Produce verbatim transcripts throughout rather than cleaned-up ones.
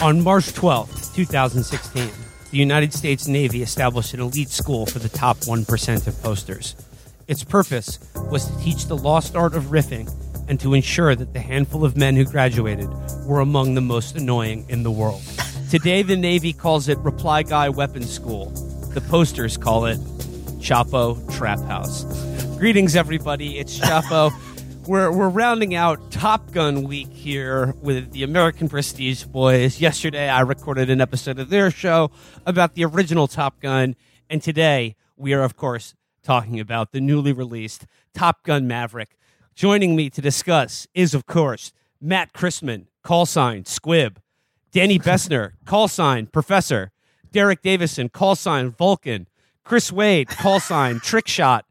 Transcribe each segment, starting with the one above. On March twelfth, two thousand sixteen, the United States Navy established an elite school for the top one percent of posters. Its purpose was to teach the lost art of riffing and to ensure that the handful of men who graduated were among the most annoying in the world. Today, the Navy calls it Reply Guy Weapons School. The posters call it Chapo Trap House. Greetings, everybody. It's Chapo. We're we're rounding out Top Gun Week here with the American Prestige Boys. Yesterday, I recorded an episode of their show about the original Top Gun, and today we are, of course, talking about the newly released Top Gun Maverick. Joining me to discuss is, of course, Matt Christman, call sign Squib, Danny Bessner, call sign Professor, Derek Davison, call sign Vulcan, Chris Wade, call sign Trickshot,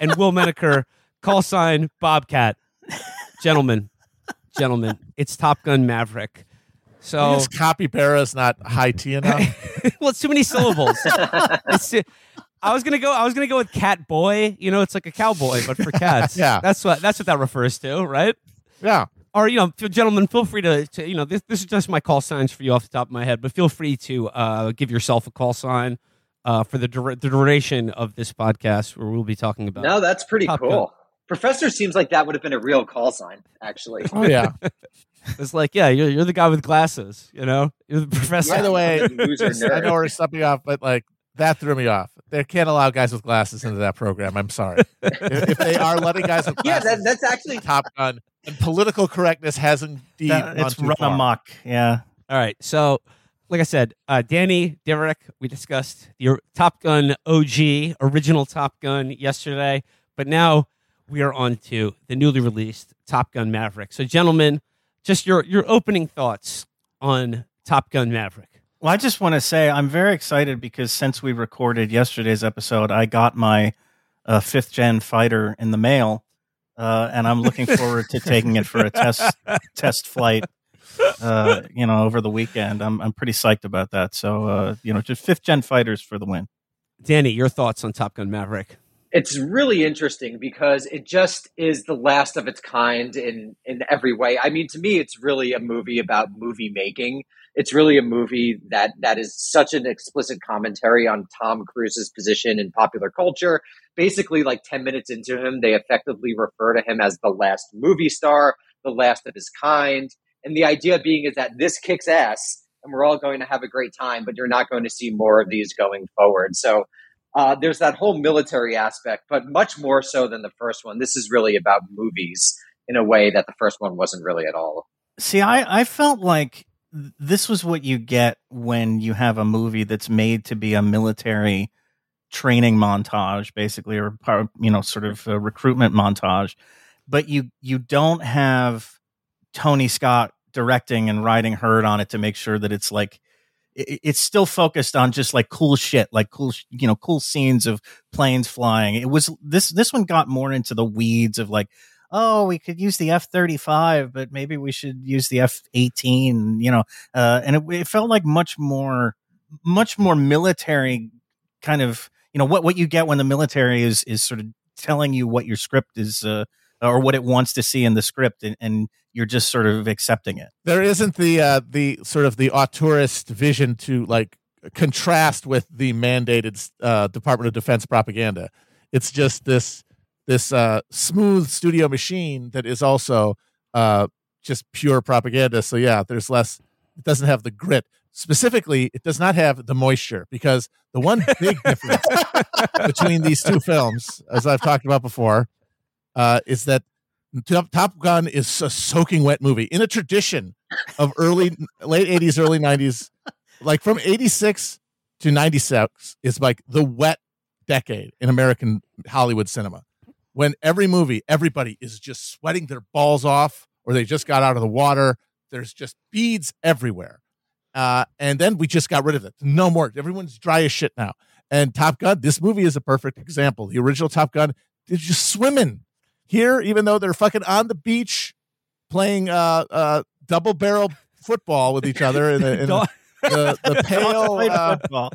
and Will Meniker, call sign Bobcat. Gentlemen, gentlemen, it's Top Gun Maverick. So this capybara is not high T enough. Well, it's too many syllables. It's too, I was gonna go. I was gonna go with cat boy. You know, it's like a cowboy, but for cats. Yeah, that's what that's what that refers to, right? Yeah. Or, you know, gentlemen, feel free to, to you know, this, this is just my call signs for you off the top of my head, but feel free to uh, give yourself a call sign uh, for the, dur- the duration of this podcast, where we'll be talking about. No, that's pretty Top cool. Gun. Professor seems like that would have been a real call sign, actually. Oh, yeah. It's like, yeah, you're, you're the guy with glasses, you know? You're the professor. Yeah, by the way, I know we're stepping off, but, like, that threw me off. They can't allow guys with glasses into that program. I'm sorry. if, if they are letting guys with glasses, yeah, that, that's actually Top Gun. And political correctness has indeed that, it's run far. amok. Yeah. All right. So, like I said, uh, Danny, Derek, we discussed your Top Gun O G, original Top Gun yesterday, but now we are on to the newly released Top Gun Maverick. So, gentlemen, just your, your opening thoughts on Top Gun Maverick. Well, I just want to say I'm very excited because since we recorded yesterday's episode, I got my uh, fifth-gen fighter in the mail, uh, and I'm looking forward to taking it for a test test flight. Uh, you know, over the weekend, I'm I'm pretty psyched about that. So, uh, you know, just fifth-gen fighters for the win. Danny, your thoughts on Top Gun Maverick? It's really interesting because it just is the last of its kind in, in every way. I mean, to me, it's really a movie about movie making. It's really a movie that, that is such an explicit commentary on Tom Cruise's position in popular culture. Basically, like ten minutes into him, they effectively refer to him as the last movie star, the last of his kind. And the idea being is that this kicks ass and we're all going to have a great time, but you're not going to see more of these going forward. So, Uh, there's that whole military aspect, but much more so than the first one. This is really about movies in a way that the first one wasn't really at all. See, I, I felt like this was what you get when you have a movie that's made to be a military training montage, basically, or, you know, sort of a recruitment montage. But you you don't have Tony Scott directing and riding herd on it to make sure that it's like, it's still focused on just like cool shit, like cool, you know, cool scenes of planes flying. It was this, this one got more into the weeds of like, oh, we could use the F thirty-five, but maybe we should use the F eighteen, you know, uh, and it, it felt like much more, much more military kind of, you know, what, what you get when the military is, is sort of telling you what your script is, uh, or what it wants to see in the script, and, and you're just sort of accepting it. There isn't the uh, the sort of the auteurist vision to like contrast with the mandated uh, Department of Defense propaganda. It's just this this uh, smooth studio machine that is also uh, just pure propaganda. So yeah, there's less. It doesn't have the grit. Specifically, it does not have the moisture, because the one big difference between these two films, as I've talked about before, Uh, is that Top Gun is a soaking wet movie in a tradition of early, late eighties, early nineties, like from eighty-six to ninety-six is like the wet decade in American Hollywood cinema, when every movie, everybody is just sweating their balls off, or they just got out of the water. There's just beads everywhere. Uh, and then we just got rid of it. No more. Everyone's dry as shit now. And Top Gun, this movie is a perfect example. The original Top Gun, they're just swimming. Here, even though they're fucking on the beach playing uh, uh, double barrel football with each other, in the, in the, the, the pale uh,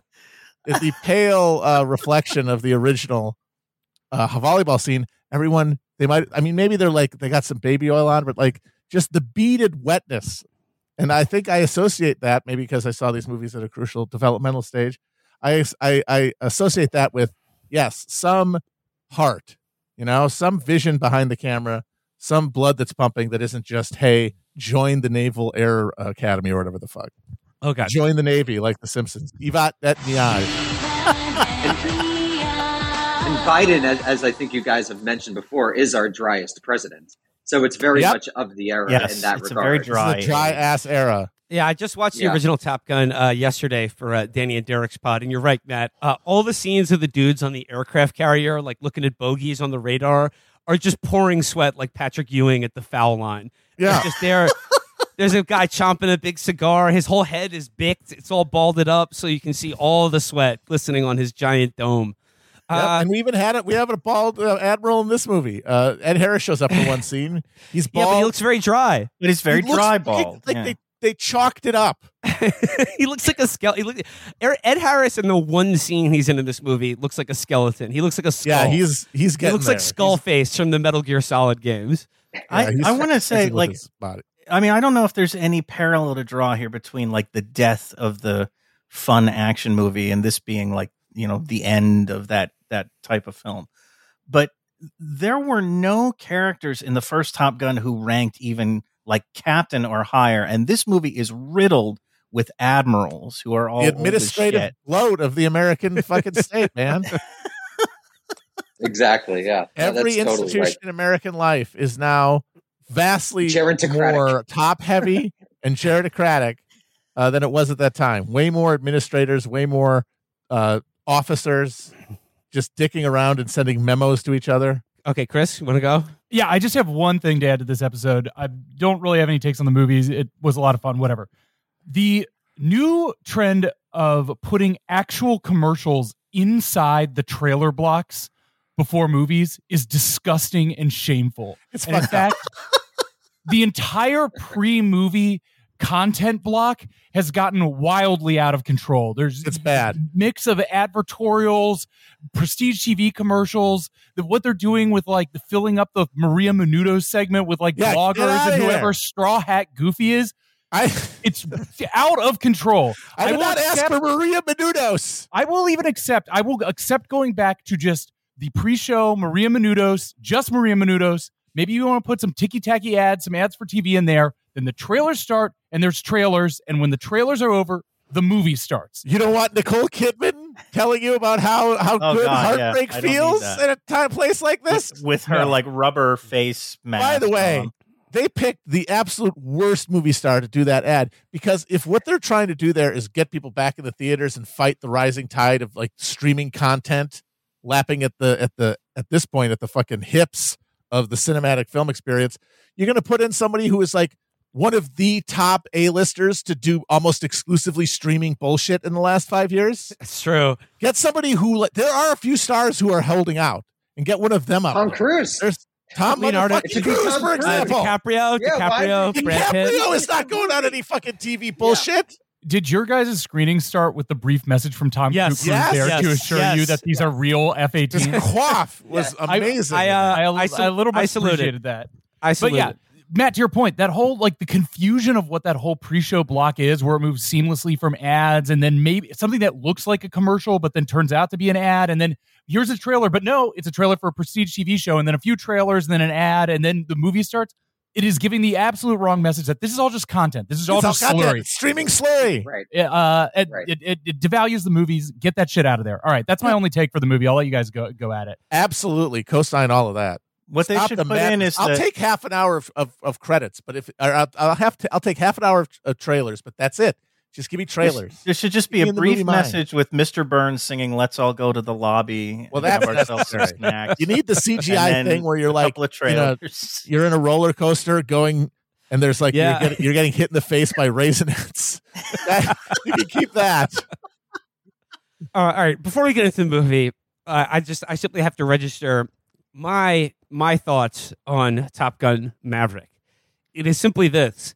the pale uh, reflection of the original uh, volleyball scene, everyone they might. I mean, maybe they're like they got some baby oil on, but like just the beaded wetness And I think I associate that, maybe because I saw these movies at a crucial developmental stage, I, I, I associate that with, yes, some heart, you know, some vision behind the camera, some blood that's pumping that isn't just, hey, join the Naval Air Academy or whatever the fuck. Oh, God. Join the Navy like The Simpsons. Yvette et Niage. And Biden, as, as I think you guys have mentioned before, is our driest president. So it's very yep. much of the era yes, in that it's regard. A very dry. It's a dry-ass era. Yeah, I just watched the yeah. original Top Gun uh, yesterday for uh, Danny and Derek's pod, and you're right, Matt. Uh, all the scenes of the dudes on the aircraft carrier, like looking at bogeys on the radar, are just pouring sweat like Patrick Ewing at the foul line. Yeah. They're just there. There's a guy chomping a big cigar. His whole head is bicked. It's all balded up, so you can see all the sweat glistening on his giant dome. Yep. Uh, and we even had it. We have a bald uh, admiral in this movie. Uh, Ed Harris shows up in one scene. He's bald. Yeah, but he looks very dry. But he's very he dry bald. Like yeah. they, they chalked it up. He looks like a skeleton. Ed Harris in the one scene he's in in this movie looks like a skeleton. He looks like a skull. Yeah, he's he's getting. He looks there. like Skull he's, Face from the Metal Gear Solid games. Yeah, I, I want to say like I mean I don't know if there's any parallel to draw here between like the death of the fun action movie and this being like you know the end of that. that type of film. But there were no characters in the first Top Gun who ranked even like captain or higher. And this movie is riddled with admirals who are all the administrative load of the American fucking state, man. Exactly. Yeah. Every no, institution totally right. in American life is now vastly more top heavy and gerontocratic uh, than it was at that time. Way more administrators, way more uh, officers, just dicking around and sending memos to each other. Okay, Chris, you want to go? Yeah, I just have one thing to add to this episode. I don't really have any takes on the movies. It was a lot of fun, whatever. The new trend of putting actual commercials inside the trailer blocks before movies is disgusting and shameful. It's and in fact, the entire pre-movie content block has gotten wildly out of control. There's it's bad mix of advertorials, prestige T V commercials, the, what they're doing with like the filling up the Maria Menudo segment with like yeah, bloggers and whoever here. straw hat Goofy is. I it's out of control. I, I will not accept, ask for Maria Menudos. I will even accept. I will accept going back to just the pre-show Maria Menudos, just Maria Menudos. Maybe you want to put some ticky-tacky ads, some ads for T V in there. Then the trailers start, and there's trailers. And when the trailers are over, the movie starts. You don't want Nicole Kidman telling you about how, how oh, good God, heartbreak yeah. feels in a time, place like this? With, with her, yeah. like, rubber face mask. By the way, um, they picked the absolute worst movie star to do that ad. Because if what they're trying to do there is get people back in the theaters and fight the rising tide of, like, streaming content, lapping at the at the at this point at the fucking hips of the cinematic film experience, you're going to put in somebody who is, like, one of the top A-listers to do almost exclusively streaming bullshit in the last five years. It's true. Get somebody who, there are a few stars who are holding out, and get one of them out. Tom Cruise. There's Tom Leonardo, Cruise, Cruise, for example. Uh, DiCaprio, yeah, DiCaprio, DiCaprio, Brad Pitt. DiCaprio is not going on any fucking T V bullshit. Yeah. Did your guys' screening start with the brief message from Tom yes, Cruise yes, there yes, to assure yes, you that these yes. are real F eighteens? His quaff was yeah. amazing. I, I, uh, I, I, I a little bit I appreciated that. I saluted. But yeah. Matt, to your point, that whole, like, the confusion of what that whole pre-show block is, where it moves seamlessly from ads and then maybe something that looks like a commercial but then turns out to be an ad, and then here's a trailer, but no, it's a trailer for a prestige T V show, and then a few trailers, and then an ad, and then the movie starts. It is giving the absolute wrong message that this is all just content. This is all it's just all slurry. Streaming slurry. Right. Uh, it, right. It, it, it devalues the movies. Get that shit out of there. All right, that's my yeah. only take for the movie. I'll let you guys go, go at it. Absolutely. Co-sign all of that. What Stop they should the put madness. in is I'll the, take half an hour of, of, of credits, but if I'll, I'll have to, I'll take half an hour of, of trailers, but that's it. Just give me trailers. There, there should just be a brief message mind. with Mister Burns singing "Let's all go to the lobby." Well, that's necessary. You need the C G I thing where you're like, you know, you're in a roller coaster going, and there's like yeah. you're, getting, you're getting hit in the face by Raisinets. That, you can keep that. Uh, all right. Before we get into the movie, uh, I just I simply have to register my. My thoughts on Top Gun Maverick. It is simply this.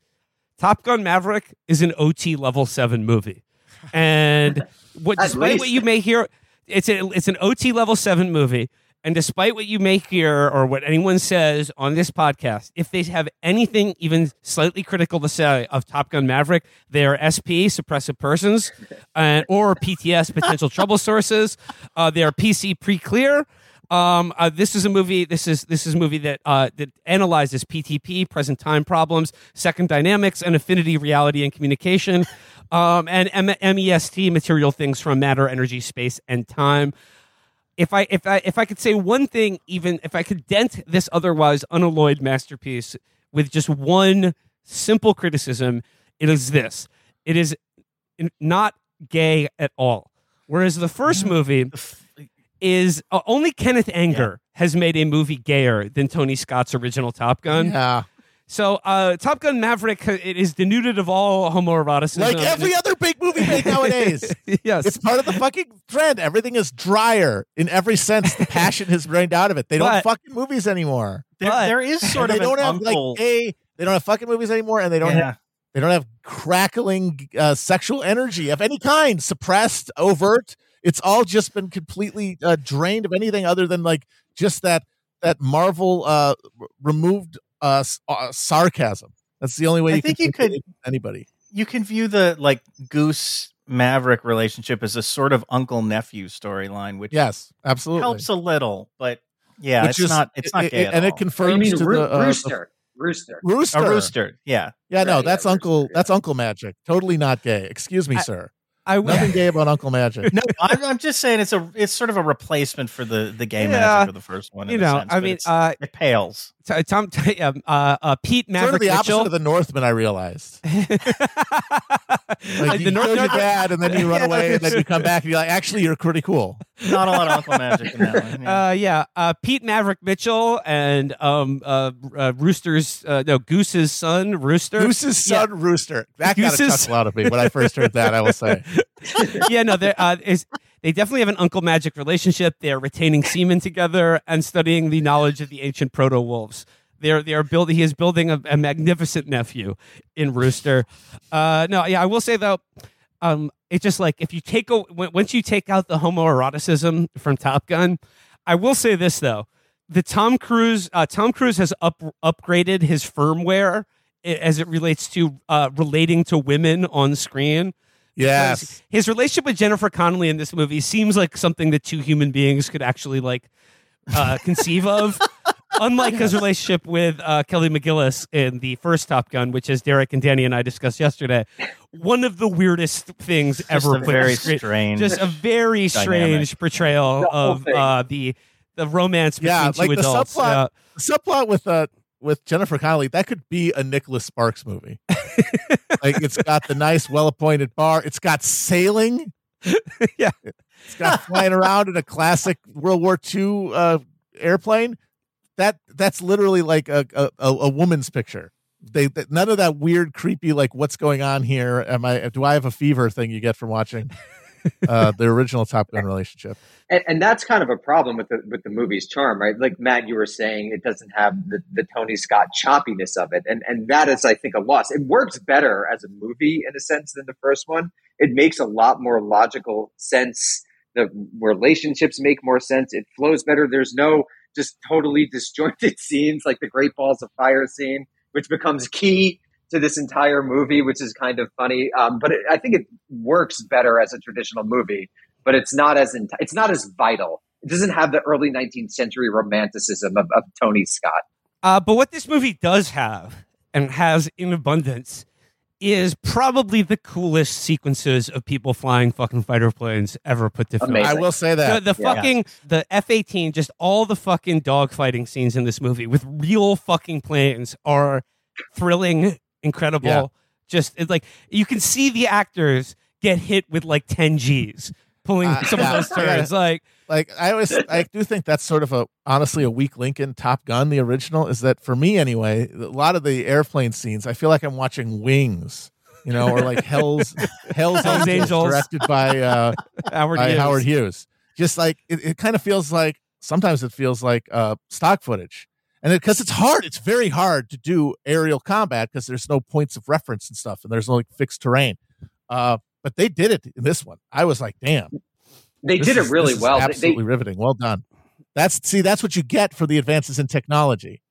Top Gun Maverick is an O T level seven movie. And what, despite least. what you may hear, it's, a, it's an O T level seven movie. And despite what you make here or what anyone says on this podcast, if they have anything even slightly critical to say of Top Gun Maverick, they are S P, suppressive persons, uh, or P T S, potential trouble sources. Uh, they are P C, pre-clear. Um, uh, this is a movie. This is this is a movie that uh, that analyzes P T P, present time problems, second dynamics, and affinity, reality, and communication, um, and M- MEST, material things from matter, energy, space, and time. If I if I if I could say one thing, even if I could dent this otherwise unalloyed masterpiece with just one simple criticism, it is this: it is not gay at all. Whereas the first movie. Is uh, only Kenneth Anger yeah. has made a movie gayer than Tony Scott's original Top Gun. Yeah. So uh, Top Gun Maverick, it is denuded of all homoeroticism. Like every other big movie made nowadays. Yes. It's part of the fucking trend. Everything is drier in every sense. The passion has drained out of it. They don't but, fucking movies anymore. There, but, there is sort of they don't an have uncle. Like a, they don't have fucking movies anymore, and they don't yeah. have they don't have crackling uh, sexual energy of any kind, suppressed, overt. It's all just been completely uh, drained of anything other than like just that that Marvel uh, removed uh, s- uh, sarcasm. That's the only way I you think can you could anybody. You can view the like Goose Maverick relationship as a sort of uncle nephew storyline, which yes, absolutely helps a little, but yeah, which it's is, not it's not it, gay it, at and all. It confirms to Ro- the, uh, Rooster. The Rooster, Rooster, a Rooster, yeah, yeah. Right, no, that's yeah, Uncle Rooster, yeah. that's Uncle Magic. Totally not gay. Excuse me, I, sir. I w- Nothing gay about Uncle Magic. No, I'm, I'm just saying it's a it's sort of a replacement for the, the gay yeah. magic of the first one. You know, sense, I mean, uh, it pales. T- Tom, t- um, uh, uh, Pete Maverick Mitchell. Sort of the opposite of the Northman, I realized. Like you the North- kill your dad, and then you run away, and then you come back, and you're like, actually, you're pretty cool. Not a lot of Uncle Magic in that one. Yeah, uh, yeah. Uh, Pete Maverick Mitchell and um, uh, uh, Rooster's, uh, no, Goose's son, Rooster. Goose's son, yeah. Rooster. That Goose's... got to touch a lot of me when I first heard that, I will say. Yeah, no, uh, is, they definitely have an Uncle Magic relationship. They are retaining semen together and studying the knowledge of the ancient proto-wolves. They are, they are building. He is building a, a magnificent nephew in Rooster. Uh, no, yeah, I will say, though, um, it's just like if you take a, once you take out the homoeroticism from Top Gun, I will say this, though. The Tom Cruise, uh, Tom Cruise has up, upgraded his firmware as it relates to uh, relating to women on screen. Yes, because his relationship with Jennifer Connelly in this movie seems like something that two human beings could actually like uh, conceive of, unlike yes. his relationship with uh, Kelly McGillis in the first Top Gun, which, as Derek and Danny and I discussed yesterday, one of the weirdest things just ever. A very stra- strange, just a very dynamic. strange portrayal the of uh, the the romance between yeah, like two the adults. Subplot, uh, the subplot with uh, with Jennifer Connelly that could be a Nicholas Sparks movie. Like it's got the nice, well-appointed bar. It's got sailing. Yeah, it's got flying around in a classic World War Two uh, airplane. That that's literally like a a, a woman's picture. They, they none of that weird, creepy, like what's going on here? Am I do I have a fever thing you get from watching uh, the original Top Gun relationship? And, and that's kind of a problem with the with the movie's charm, right? Like Matt, you were saying, it doesn't have the, the Tony Scott choppiness of it, and and that is, I think, a loss. It works better as a movie in a sense than the first one. It makes a lot more logical sense. The relationships make more sense. It flows better. There's no just totally disjointed scenes like the Great Balls of Fire scene, which becomes key to this entire movie, which is kind of funny. Um, but it, I think it works better as a traditional movie. But it's not as enti- it's not as vital. It doesn't have the early nineteenth century romanticism of, of Tony Scott. Uh, but what this movie does have and has in abundance is probably the coolest sequences of people flying fucking fighter planes ever put to film. I will say that. The, the yeah. fucking, the F eighteen, just all the fucking dogfighting scenes in this movie with real fucking planes are thrilling, incredible. Yeah. Just it's like you can see the actors get hit with like ten G's. Pulling uh, some yeah, of those turns, yeah. like, like I always, I do think that's sort of a honestly a weak link in Top Gun, the original, is that for me anyway. A lot of the airplane scenes, I feel like I'm watching Wings, you know, or like Hell's Hell's, Hell's Angels, Angels, directed by uh, Howard, by Hughes. Howard Hughes. Just like it, it kind of feels like sometimes it feels like uh, stock footage, and because it, it's hard, it's very hard to do aerial combat because there's no points of reference and stuff, and there's no like, fixed terrain. Uh, But they did it in this one. I was like, damn. They did it really well. Absolutely riveting. Well done. That's see, that's what you get for the advances in technology.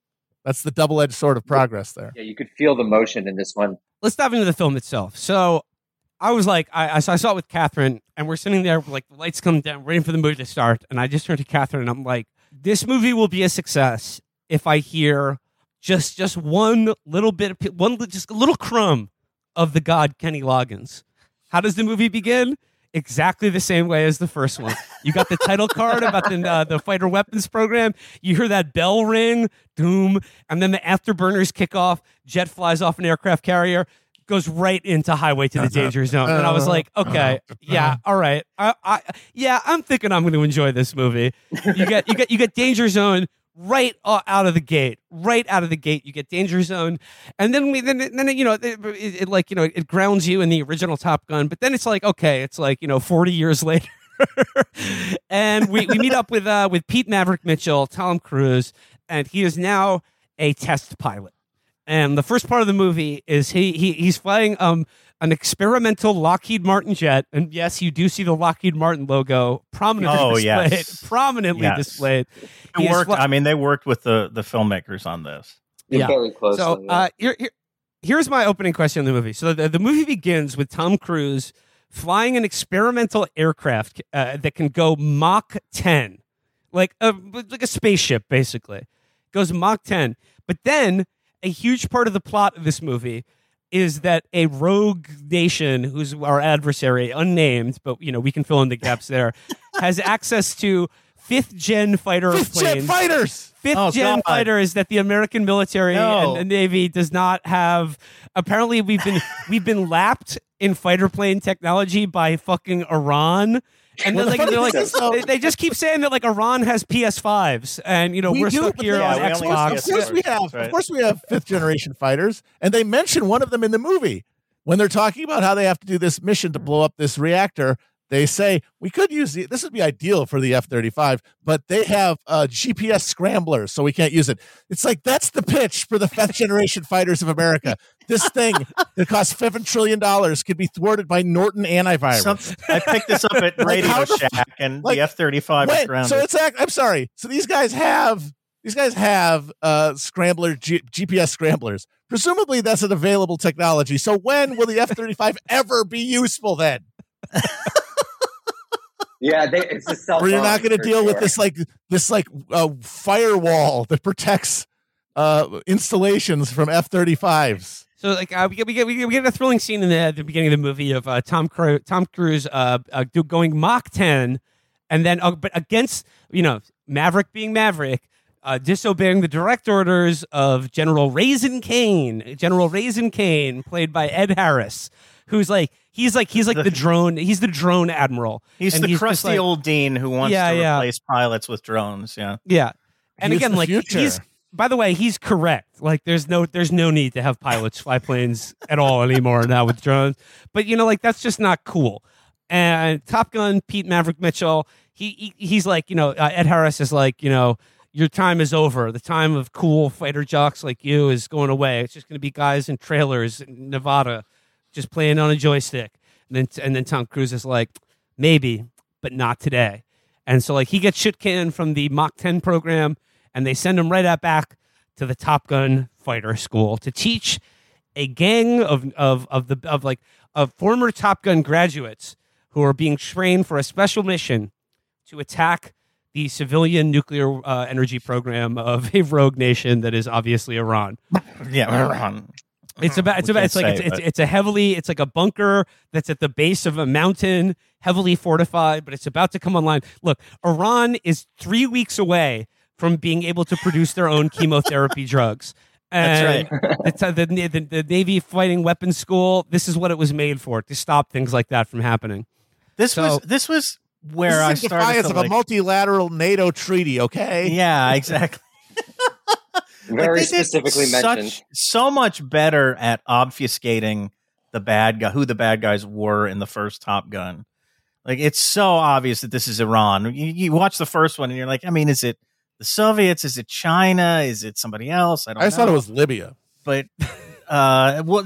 That's the double-edged sword of progress there. Yeah, you could feel the motion in this one. Let's dive into the film itself. So I was like, I, I saw it with Catherine, and we're sitting there, like the lights come down, waiting for the movie to start. And I just turned to Catherine, and I'm like, this movie will be a success if I hear just just one little bit, of, one just a little crumb of the god Kenny Loggins. How does the movie begin? Exactly the same way as the first one. You got the title card about the uh, the fighter weapons program. You hear that bell ring, doom, and then the afterburners kick off. Jet flies off an aircraft carrier, goes right into Highway to the Danger Zone. And I was like, okay, yeah, all right, I, I, yeah, I'm thinking I'm going to enjoy this movie. You get you get you get Danger Zone right out of the gate, right out of the gate. You get Danger Zone, and then we then then you know it, it, it like you know it grounds you in the original Top Gun. But then it's like okay, it's like you know forty years later. And we, we meet up with uh, with Pete Maverick Mitchell, Tom Cruise, and he is now a test pilot. And the first part of the movie is he he he's flying um an experimental Lockheed Martin jet, and yes, you do see the Lockheed Martin logo prominently oh, displayed. Yes. Prominently yes. displayed. It worked. Fly- I mean, they worked with the the filmmakers on this. Yeah. Very closely, so uh, here, here here's my opening question on the movie. So the, the movie begins with Tom Cruise flying an experimental aircraft uh, that can go Mach ten, like a, like a spaceship, basically. It goes Mach ten. But then a huge part of the plot of this movie is that a rogue nation, who's our adversary, unnamed, but you know we can fill in the gaps there, has access to fifth-gen fighter fifth planes. Fifth-gen fighters! Fifth-gen oh, fighters that the American military no. and the Navy does not have. Apparently, we've been we've been lapped in fighter plane technology by fucking Iran. And well, then, like, the they're like, so. they, they just keep saying that like Iran has P S fives, and you know we we're do, stuck here yeah, on Xbox. Of course we have, right. of course we have fifth generation fighters, and they mention one of them in the movie when they're talking about how they have to do this mission to blow up this reactor. They say we could use the, this would be ideal for the F thirty-five, but they have uh, G P S scramblers, so we can't use it. It's like that's the pitch for the fifth generation fighters of America. This thing that costs seven trillion dollars could be thwarted by Norton antivirus. Some, I picked this up at Radio like Shack, the, and like, the F thirty-five wait, is grounded. So it's I'm sorry. So these guys have these guys have uh, scrambler G, G P S scramblers. Presumably, that's an available technology. So when will the F thirty-five ever be useful? Then. Yeah, they, it's a cell phone. Or you're not going to deal sure. with this like this like uh, firewall that protects uh, installations from F thirty-fives. So like uh, we get we get we get a thrilling scene in the, at the beginning of the movie of uh, Tom Cruise, Tom Cruise uh, uh, going Mach ten, and then uh, but against you know Maverick being Maverick, uh, disobeying the direct orders of General Raisin Cain, General Raisin Cain, played by Ed Harris, who's like. He's like he's like the, the drone. He's the drone admiral. He's and the he's crusty like, old dean who wants yeah, to yeah. replace pilots with drones. Yeah, yeah. And he's again, like future. he's. By the way, he's correct. Like there's no there's no need to have pilots fly planes at all anymore now with drones. But you know, like that's just not cool. And Top Gun, Pete Maverick Mitchell. He, he he's like you know uh, Ed Harris is like you know your time is over. The time of cool fighter jocks like you is going away. It's just going to be guys in trailers in Nevada. Just playing on a joystick. And then and then Tom Cruise is like, maybe, but not today. And so like he gets shit canned from the Mach ten program, and they send him right up back to the Top Gun fighter school to teach a gang of of of the of like of former Top Gun graduates who are being trained for a special mission to attack the civilian nuclear uh, energy program of a rogue nation that is obviously Iran. Yeah, Iran. It's about it's we about it's like say, it's, it's it's a heavily it's like a bunker that's at the base of a mountain, heavily fortified, but it's about to come online. Look, Iran is three weeks away from being able to produce their own chemotherapy drugs. And that's right. the, the, the, the Navy Fighting Weapons School. This is what it was made for, to stop things like that from happening. This so, was this was where this I is started. Defiance of like, a multilateral NATO treaty. Okay. Yeah. Exactly. Very like specifically mentioned. Such, so much better at obfuscating the bad guy, who the bad guys were in the first Top Gun. Like it's so obvious that this is Iran. You, you watch the first one and you're like, I mean, is it the Soviets? Is it China? Is it somebody else? I don't. I know. I thought it was Libya, but uh, well,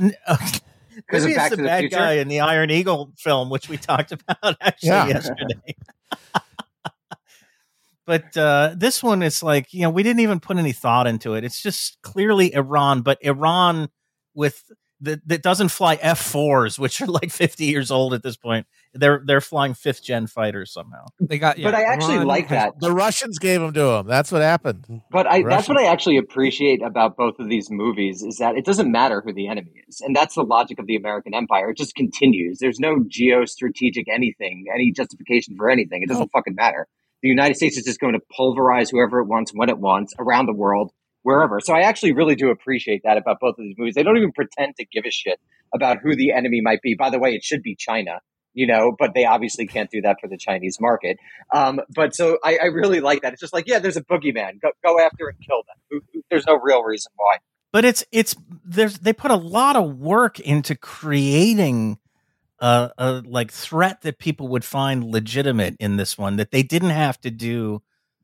because it's the, the bad future? guy in the Iron Eagle film, which we talked about actually yeah. yesterday. But uh, this one is like, you know, we didn't even put any thought into it. It's just clearly Iran, but Iran with the, that doesn't fly F fours, which are like fifty years old at this point. They're they're flying fifth gen fighters somehow. They got, yeah, but I actually Iran, like that the Russians gave them to them. That's what happened. But I, that's what I actually appreciate about both of these movies is that it doesn't matter who the enemy is, and that's the logic of the American empire. It just continues. There's no geostrategic anything, any justification for anything. It doesn't no. fucking matter. The United States is just going to pulverize whoever it wants, when it wants, around the world, wherever. So I actually really do appreciate that about both of these movies. They don't even pretend to give a shit about who the enemy might be. By the way, it should be China, you know, but they obviously can't do that for the Chinese market. Um, but so I, I really like that. It's just like, yeah, there's a boogeyman. Go, go after and kill them. There's no real reason why. But it's it's there's they put a lot of work into creating Uh, a like threat that people would find legitimate in this one that they didn't have to do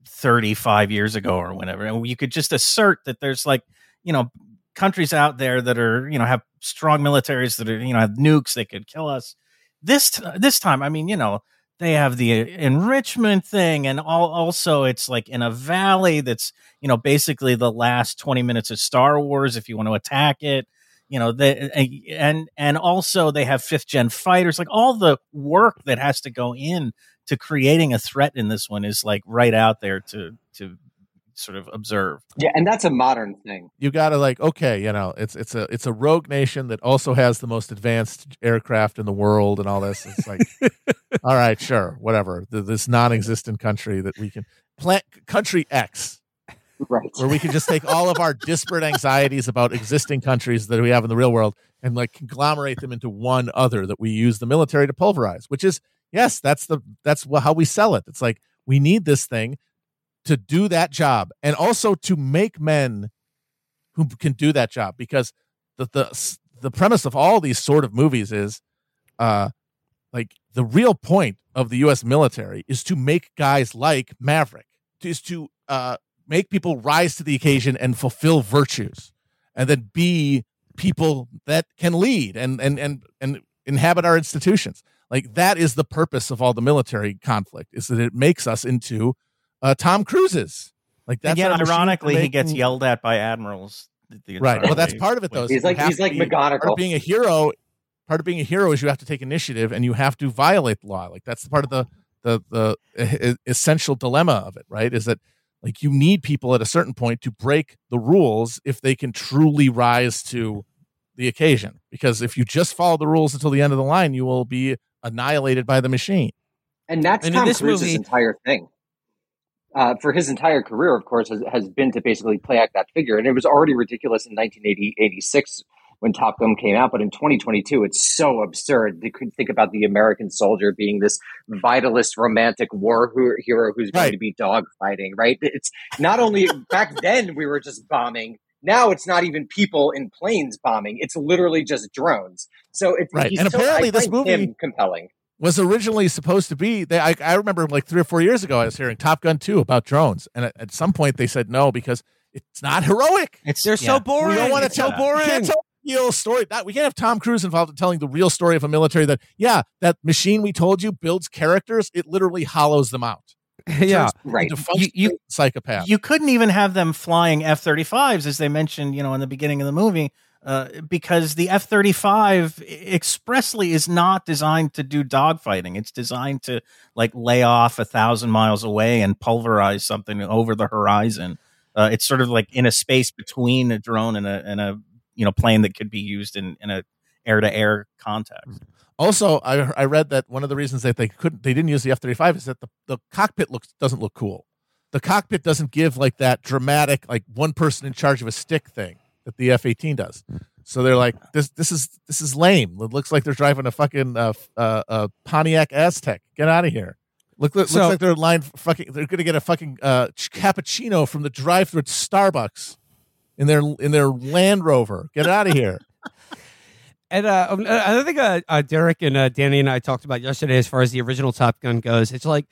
thirty-five years ago or whenever. And you could just assert that there's like, you know, countries out there that are, you know, have strong militaries that are, you know, have nukes that could kill us. This t- this time, I mean, you know, they have the enrichment thing, and all, also it's like in a valley that's, you know, basically the last twenty minutes of Star Wars if you want to attack it. You know, they, and and also they have fifth gen fighters, like all the work that has to go in to creating a threat in this one is like right out there to to sort of observe. Yeah. And that's a modern thing. You got to like, OK, you know, it's it's a it's a rogue nation that also has the most advanced aircraft in the world and all this. It's like, all right, sure, whatever. This non-existent country that we can plant country X. Right. Where we can just take all of our disparate anxieties about existing countries that we have in the real world and like conglomerate them into one other that we use the military to pulverize, which is, yes, that's the that's how we sell it. It's like we need this thing to do that job and also to make men who can do that job, because the the, the premise of all these sort of movies is uh, like the real point of the U S military is to make guys like Maverick, is to uh, make people rise to the occasion and fulfill virtues, and then be people that can lead and, and, and, and inhabit our institutions. Like that is the purpose of all the military conflict, is that it makes us into uh, Tom Cruises. Like that's yet, ironically, he gets yelled at by admirals. The right. Well, that's part of it though. He's like, he's like McGonagall. Part of being a hero, part of being a hero is you have to take initiative and you have to violate the law. Like that's part of the, the, the essential dilemma of it, right? Is that, like you need people at a certain point to break the rules if they can truly rise to the occasion. Because if you just follow the rules until the end of the line, you will be annihilated by the machine. And that's and Tom this Cruise's movie, entire thing. Uh, for his entire career, of course, has, has been to basically play act that figure. And it was already ridiculous in nineteen eighty-six when Top Gun came out. But in twenty twenty-two, it's so absurd. They could think about the American soldier being this vitalist, romantic war hero who's right. going to be dogfighting, right? It's not only back then we were just bombing. Now it's not even people in planes bombing. It's literally just drones. So it's right. And so, apparently I this movie compelling. was originally supposed to be, they, I, I remember like three or four years ago, I was hearing Top Gun two about drones. And at, at some point they said no, because it's not heroic. It's They're yeah. so boring. We don't want to tell so boring. Real story that we can't have Tom Cruise involved in telling the real story of a military that yeah that machine we told you builds characters, it literally hollows them out. yeah right you, you psychopath you couldn't even have them flying F thirty-fives, as they mentioned, you know, in the beginning of the movie, uh, because the F thirty-five expressly is not designed to do dogfighting. It's designed to like lay off a thousand miles away and pulverize something over the horizon. Uh, it's sort of like in a space between a drone and a and a you know, plane that could be used in, in a air to air context. Also, I I read that one of the reasons that they couldn't, they didn't use the F thirty-five is that the, the cockpit looks, doesn't look cool. The cockpit doesn't give like that dramatic, like one person in charge of a stick thing that the F eighteen does. So they're like, this, this is, this is lame. It looks like they're driving a fucking, uh, uh, uh Pontiac Aztec. Get out of here. Look, look so, looks like they're line fucking, they're going to get a fucking, uh, cappuccino from the drive through at Starbucks. In their in their Land Rover, get out of here. And uh, another thing, uh, uh, Derek and uh, Danny and I talked about yesterday, as far as the original Top Gun goes, it's like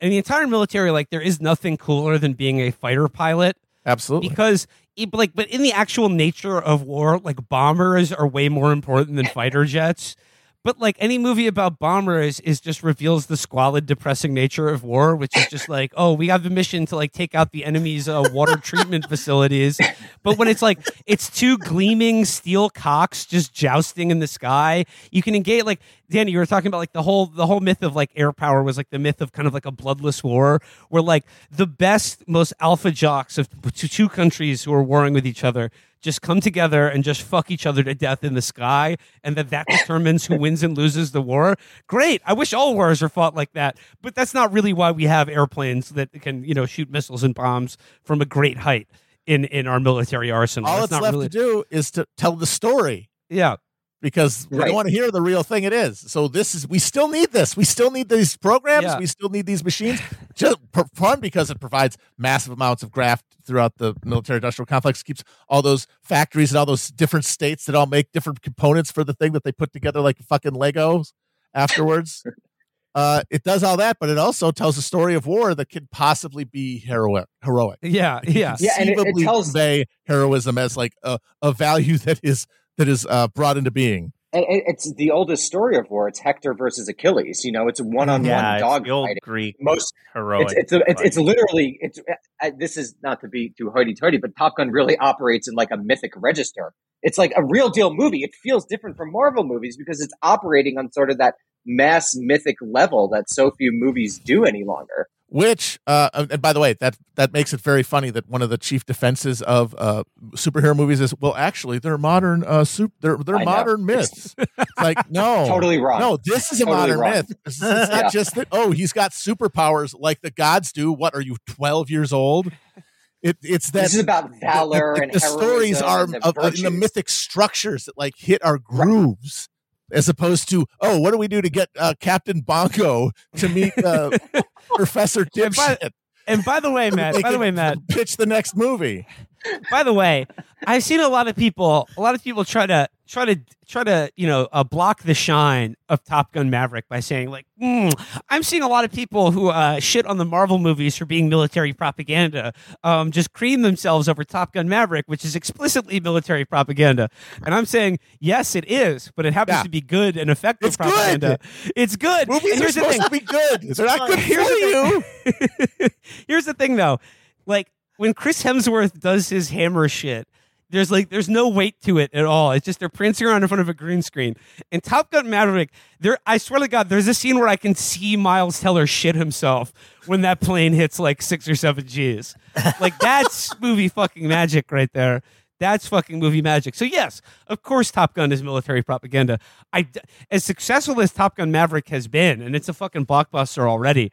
in the entire military, like there is nothing cooler than being a fighter pilot. Absolutely, because it, like, but in the actual nature of war, like bombers are way more important than fighter jets. But like any movie about bombers is just reveals the squalid, depressing nature of war, which is just like, oh, we have a mission to like take out the enemy's uh, water treatment facilities. But when it's like it's two gleaming steel cocks just jousting in the sky, you can engage. Like Danny, you were talking about like the whole the whole myth of like air power was like the myth of kind of like a bloodless war, where like the best, most alpha jocks of two countries who are warring with each other just come together and just fuck each other to death in the sky, and that that determines who wins and loses the war. Great. I wish all wars are fought like that, but that's not really why we have airplanes that can, you know, shoot missiles and bombs from a great height in, in our military arsenal. All that's it's left really... to do is to tell the story. Yeah. Because we right. don't want to hear the real thing it is. So this is, we still need this. We still need these programs. Yeah. We still need these machines. Just for fun, because it provides massive amounts of graft throughout the military-industrial complex. It keeps all those factories and all those different states that all make different components for the thing that they put together like fucking Legos afterwards. Uh, it does all that, but it also tells a story of war that could possibly be heroic. Heroic. Yeah, yeah. yeah and it, it tells convey heroism as like a, a value that is that is uh, brought into being. And it's the oldest story of war. It's Hector versus Achilles. You know, it's a one-on-one yeah, dog it's the old fighting. Greek most heroic. It's, it's, a, it's, it's literally. It's uh, this is not to be too hoity-toity, but Top Gun really operates in like a mythic register. It's like a real deal movie. It feels different from Marvel movies because it's operating on sort of that mass mythic level that so few movies do any longer. Which, uh, and by the way, that, that makes it very funny that one of the chief defenses of uh, superhero movies is, well, actually, they're modern uh, super, they're they're I modern know. myths. It's like, no, totally wrong. No, this is a totally modern wrong. myth. It's, it's yeah. not just that. Oh, he's got superpowers like the gods do. What are you, twelve years old? It, it's that this is about valor the, the, and the stories are and the of, of, in the mythic structures that like hit our grooves. Right. As opposed to, oh, what do we do to get uh, Captain Bongo to meet uh, Professor Dipshit? And, and by the way, Matt, by the way, Matt, pitch the next movie. By the way, I've seen a lot of people, a lot of people try to try to try to, you know, uh, block the shine of Top Gun Maverick by saying like, mm, I'm seeing a lot of people who uh, shit on the Marvel movies for being military propaganda, um, just cream themselves over Top Gun Maverick, which is explicitly military propaganda. And I'm saying, yes, it is, but it happens yeah. to be good and effective it's propaganda. Good. It's good. Movies and here's are the supposed thing. to be good. They're not good for you. Here's the thing, though. Like, when Chris Hemsworth does his hammer shit, there's like there's no weight to it at all. It's just they're prancing around in front of a green screen. In Top Gun Maverick, there I swear to God, there's a scene where I can see Miles Teller shit himself when that plane hits like six or seven G's. Like that's movie fucking magic right there. That's fucking movie magic. So yes, of course, Top Gun is military propaganda. I, as successful as Top Gun Maverick has been, and it's a fucking blockbuster already,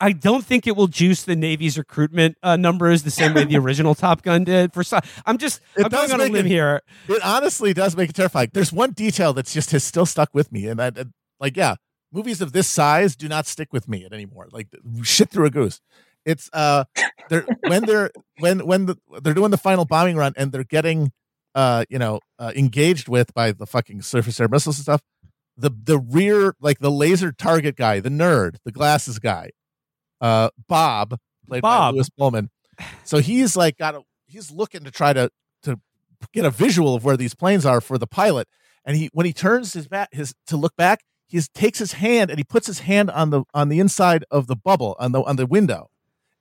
I don't think it will juice the Navy's recruitment uh, numbers the same way the original Top Gun did. For so- I'm just it I'm going on a limb it, here. It honestly does make it terrifying. There's one detail that's just has still stuck with me, and I, I like yeah, movies of this size do not stick with me anymore. Like shit through a goose. It's uh, they're when they're when when the, they're doing the final bombing run and they're getting uh, you know uh, engaged with by the fucking surface air missiles and stuff. The the rear like the laser target guy, the nerd, the glasses guy. Uh, Bob, played Bob. by Lewis Bowman. So he's like got a, he's looking to try to to get a visual of where these planes are for the pilot. And he when he turns his back his to look back, he takes his hand and he puts his hand on the on the inside of the bubble on the on the window.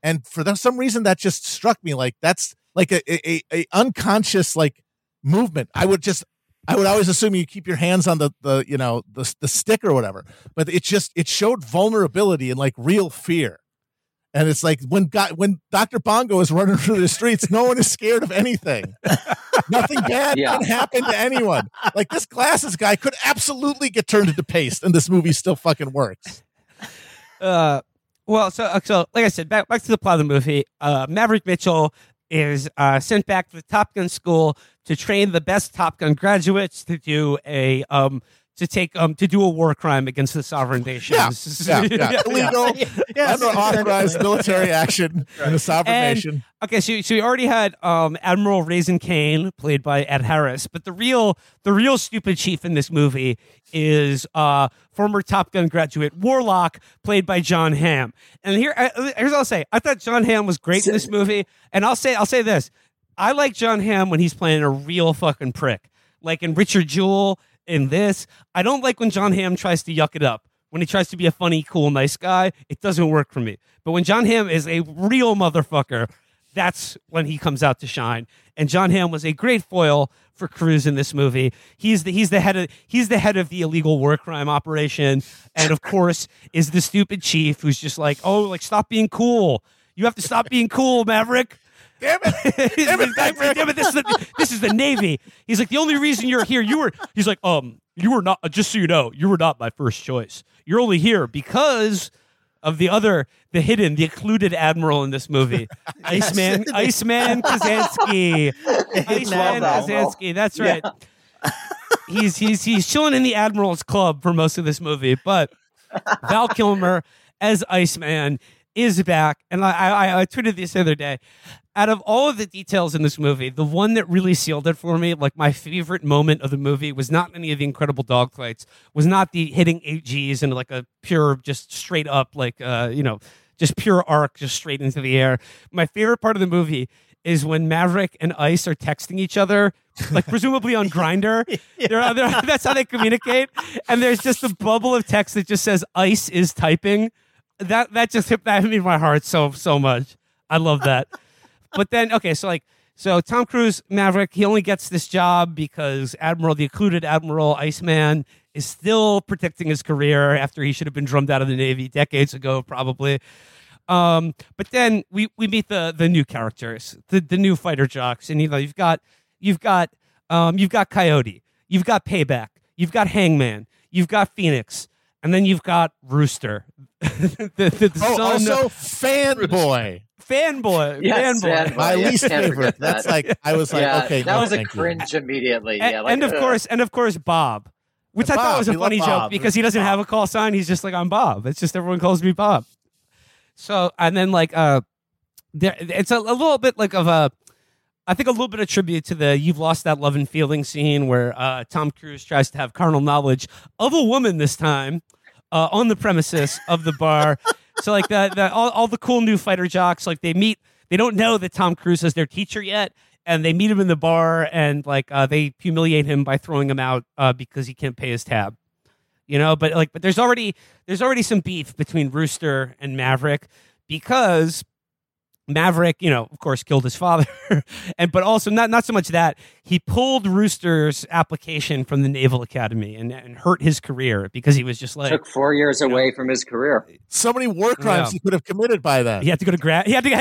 And for some reason, that just struck me like that's like a a, a unconscious like movement. I would just. I would always assume you keep your hands on the, the you know the the stick or whatever, but it just it showed vulnerability and like real fear, and it's like when God, when Doctor Bongo is running through the streets, no one is scared of anything. Nothing bad yeah. can happen to anyone. Like this glasses guy could absolutely get turned into paste, and this movie still fucking works. Uh, well, so so like I said, back back to the plot of the movie. Uh, Maverick Mitchell is uh, sent back to the Top Gun school to train the best Top Gun graduates to do a um to take um to do a war crime against the sovereign nations. Yeah, yeah, yeah. Illegal, yeah. Yes. unauthorized military action right. in the sovereign and, nation. Okay, so so we already had um Admiral Raisin Cain played by Ed Harris, but the real the real stupid chief in this movie is uh former Top Gun graduate Warlock played by John Hamm. And here I, here's what I'll say: I thought John Hamm was great in this movie, and I'll say I'll say this. I like John Hamm when he's playing a real fucking prick. Like in Richard Jewell In this, I don't like when John Hamm tries to yuck it up. When he tries to be a funny, cool, nice guy, it doesn't work for me. But when John Hamm is a real motherfucker, that's when he comes out to shine. And John Hamm was a great foil for Cruise in this movie. He's the he's the head of he's the head of the illegal war crime operation, and of course is the stupid chief who's just like, oh, like stop being cool. You have to stop being cool, Maverick. Damn it! Damn it! Damn it! This is the, this is the Navy. He's like, the only reason you're here, you were. He's like, um, you were not. Just so you know, you were not my first choice. You're only here because of the other, the hidden, the occluded admiral in this movie, yes. Iceman, Iceman Kazansky, Iceman Kazansky. That's right. Yeah. He's he's he's chilling in the admiral's club for most of this movie, but Val Kilmer as Iceman is back, and I, I I tweeted this the other day. Out of all of the details in this movie, the one that really sealed it for me, like my favorite moment of the movie, was not any of the incredible dogfights, was not the hitting eight Gs and like a pure, just straight up, like uh, you know, just pure arc, just straight into the air. My favorite part of the movie is when Maverick and Ice are texting each other, like presumably on Grindr. They're, they're, that's how they communicate, and there's just a bubble of text that just says "Ice is typing." That that just hit that hit me in my heart so so much. I love that. But then okay, so like so Tom Cruise Maverick, he only gets this job because Admiral, the occluded Admiral Iceman, is still protecting his career after he should have been drummed out of the Navy decades ago, probably. Um, but then we, we meet the the new characters, the the new fighter jocks, and you know you've got you've got um, you've got Coyote, you've got Payback, you've got Hangman, you've got Phoenix. And then you've got Rooster. the, the, the oh, also of- Fanboy. Fanboy. Yes, fanboy. fanboy. My yes, least favorite. That's that. like, I was like, yeah, okay. That no, was a cringe you. immediately. Yeah, and, like, and, of uh, course, and of course, Bob. Which I Bob, thought was a funny joke because he doesn't have a call sign. He's just like, I'm Bob. It's just everyone calls me Bob. So, and then like, uh, there, it's a, a little bit like of a, I think a little bit of tribute to the You've Lost That Love and Feeling scene where uh, Tom Cruise tries to have carnal knowledge of a woman this time uh, on the premises of the bar. So like the, the, all, all the cool new fighter jocks, like they meet, they don't know that Tom Cruise is their teacher yet. And they meet him in the bar and like uh, they humiliate him by throwing him out uh, because he can't pay his tab. You know, but like, but there's already, there's already some beef between Rooster and Maverick because Maverick, you know, of course, killed his father, and but also not not so much that he pulled Rooster's application from the Naval Academy and, and hurt his career because he was just like took four years away know, from his career. So many war crimes yeah. he could have committed by that. He had to go to grad. He had to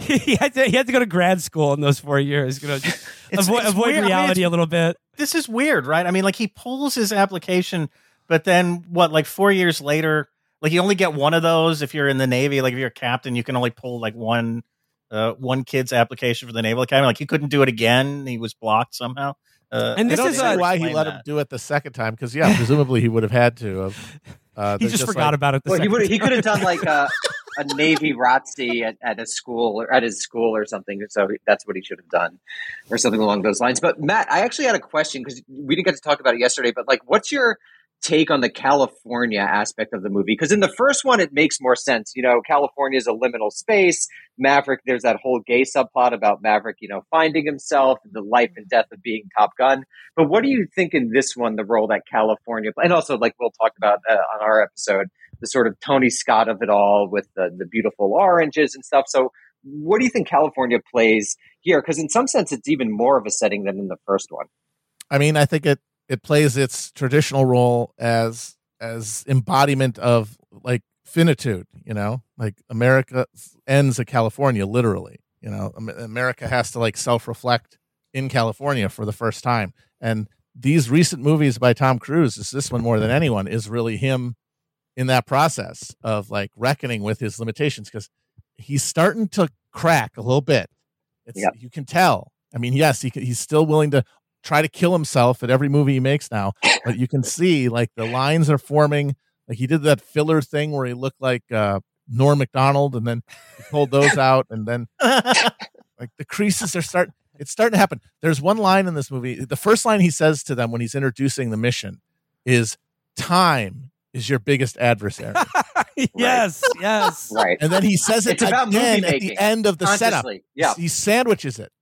he had to he had to go to grad school in those four years. You know, just it's, avoid, it's avoid reality I mean, a little bit. This is weird, right? I mean, like he pulls his application, but then what? Like four years later. Like you only get one of those if you're in the Navy. Like if you're a captain, you can only pull like one, uh, one kid's application for the Naval Academy. Like he couldn't do it again. He was blocked somehow. Uh, and this is why he let that. him do it the second time because yeah, presumably he would have had to. Have, uh, he just, just forgot like, about it. The well, second he, he could have done like a, a Navy R O T C at, at a school or at his school or something. So that's what he should have done, or something along those lines. But Matt, I actually had a question because we didn't get to talk about it yesterday. But like, what's your take on the California aspect of the movie? Because in the first one, it makes more sense. You know, California is a liminal space. Maverick, there's that whole gay subplot about Maverick, you know, finding himself, the life and death of being Top Gun. But what do you think in this one, the role that California, and also like we'll talk about uh, on our episode, the sort of Tony Scott of it all with the, the beautiful oranges and stuff. So what do you think California plays here? Because in some sense, it's even more of a setting than in the first one. I mean, I think it, It plays its traditional role as as embodiment of like finitude, you know, like America ends at California, literally, you know, America has to like self-reflect in California for the first time. And these recent movies by Tom Cruise, is this one more than anyone, is really him in that process of like reckoning with his limitations because he's starting to crack a little bit. It's, yeah. You can tell. I mean, yes, he he's still willing to try to kill himself at every movie he makes now, but you can see like the lines are forming. Like he did that filler thing where he looked like uh, Norm Macdonald, and then he pulled those out, and then like the creases are starting. It's starting to happen. There's one line in this movie. The first line he says to them when he's introducing the mission is, "Time is your biggest adversary." Yes, right. yes, right. And then he says it it's again about movie at making. the end of the Honestly, setup. Yeah, he sandwiches it.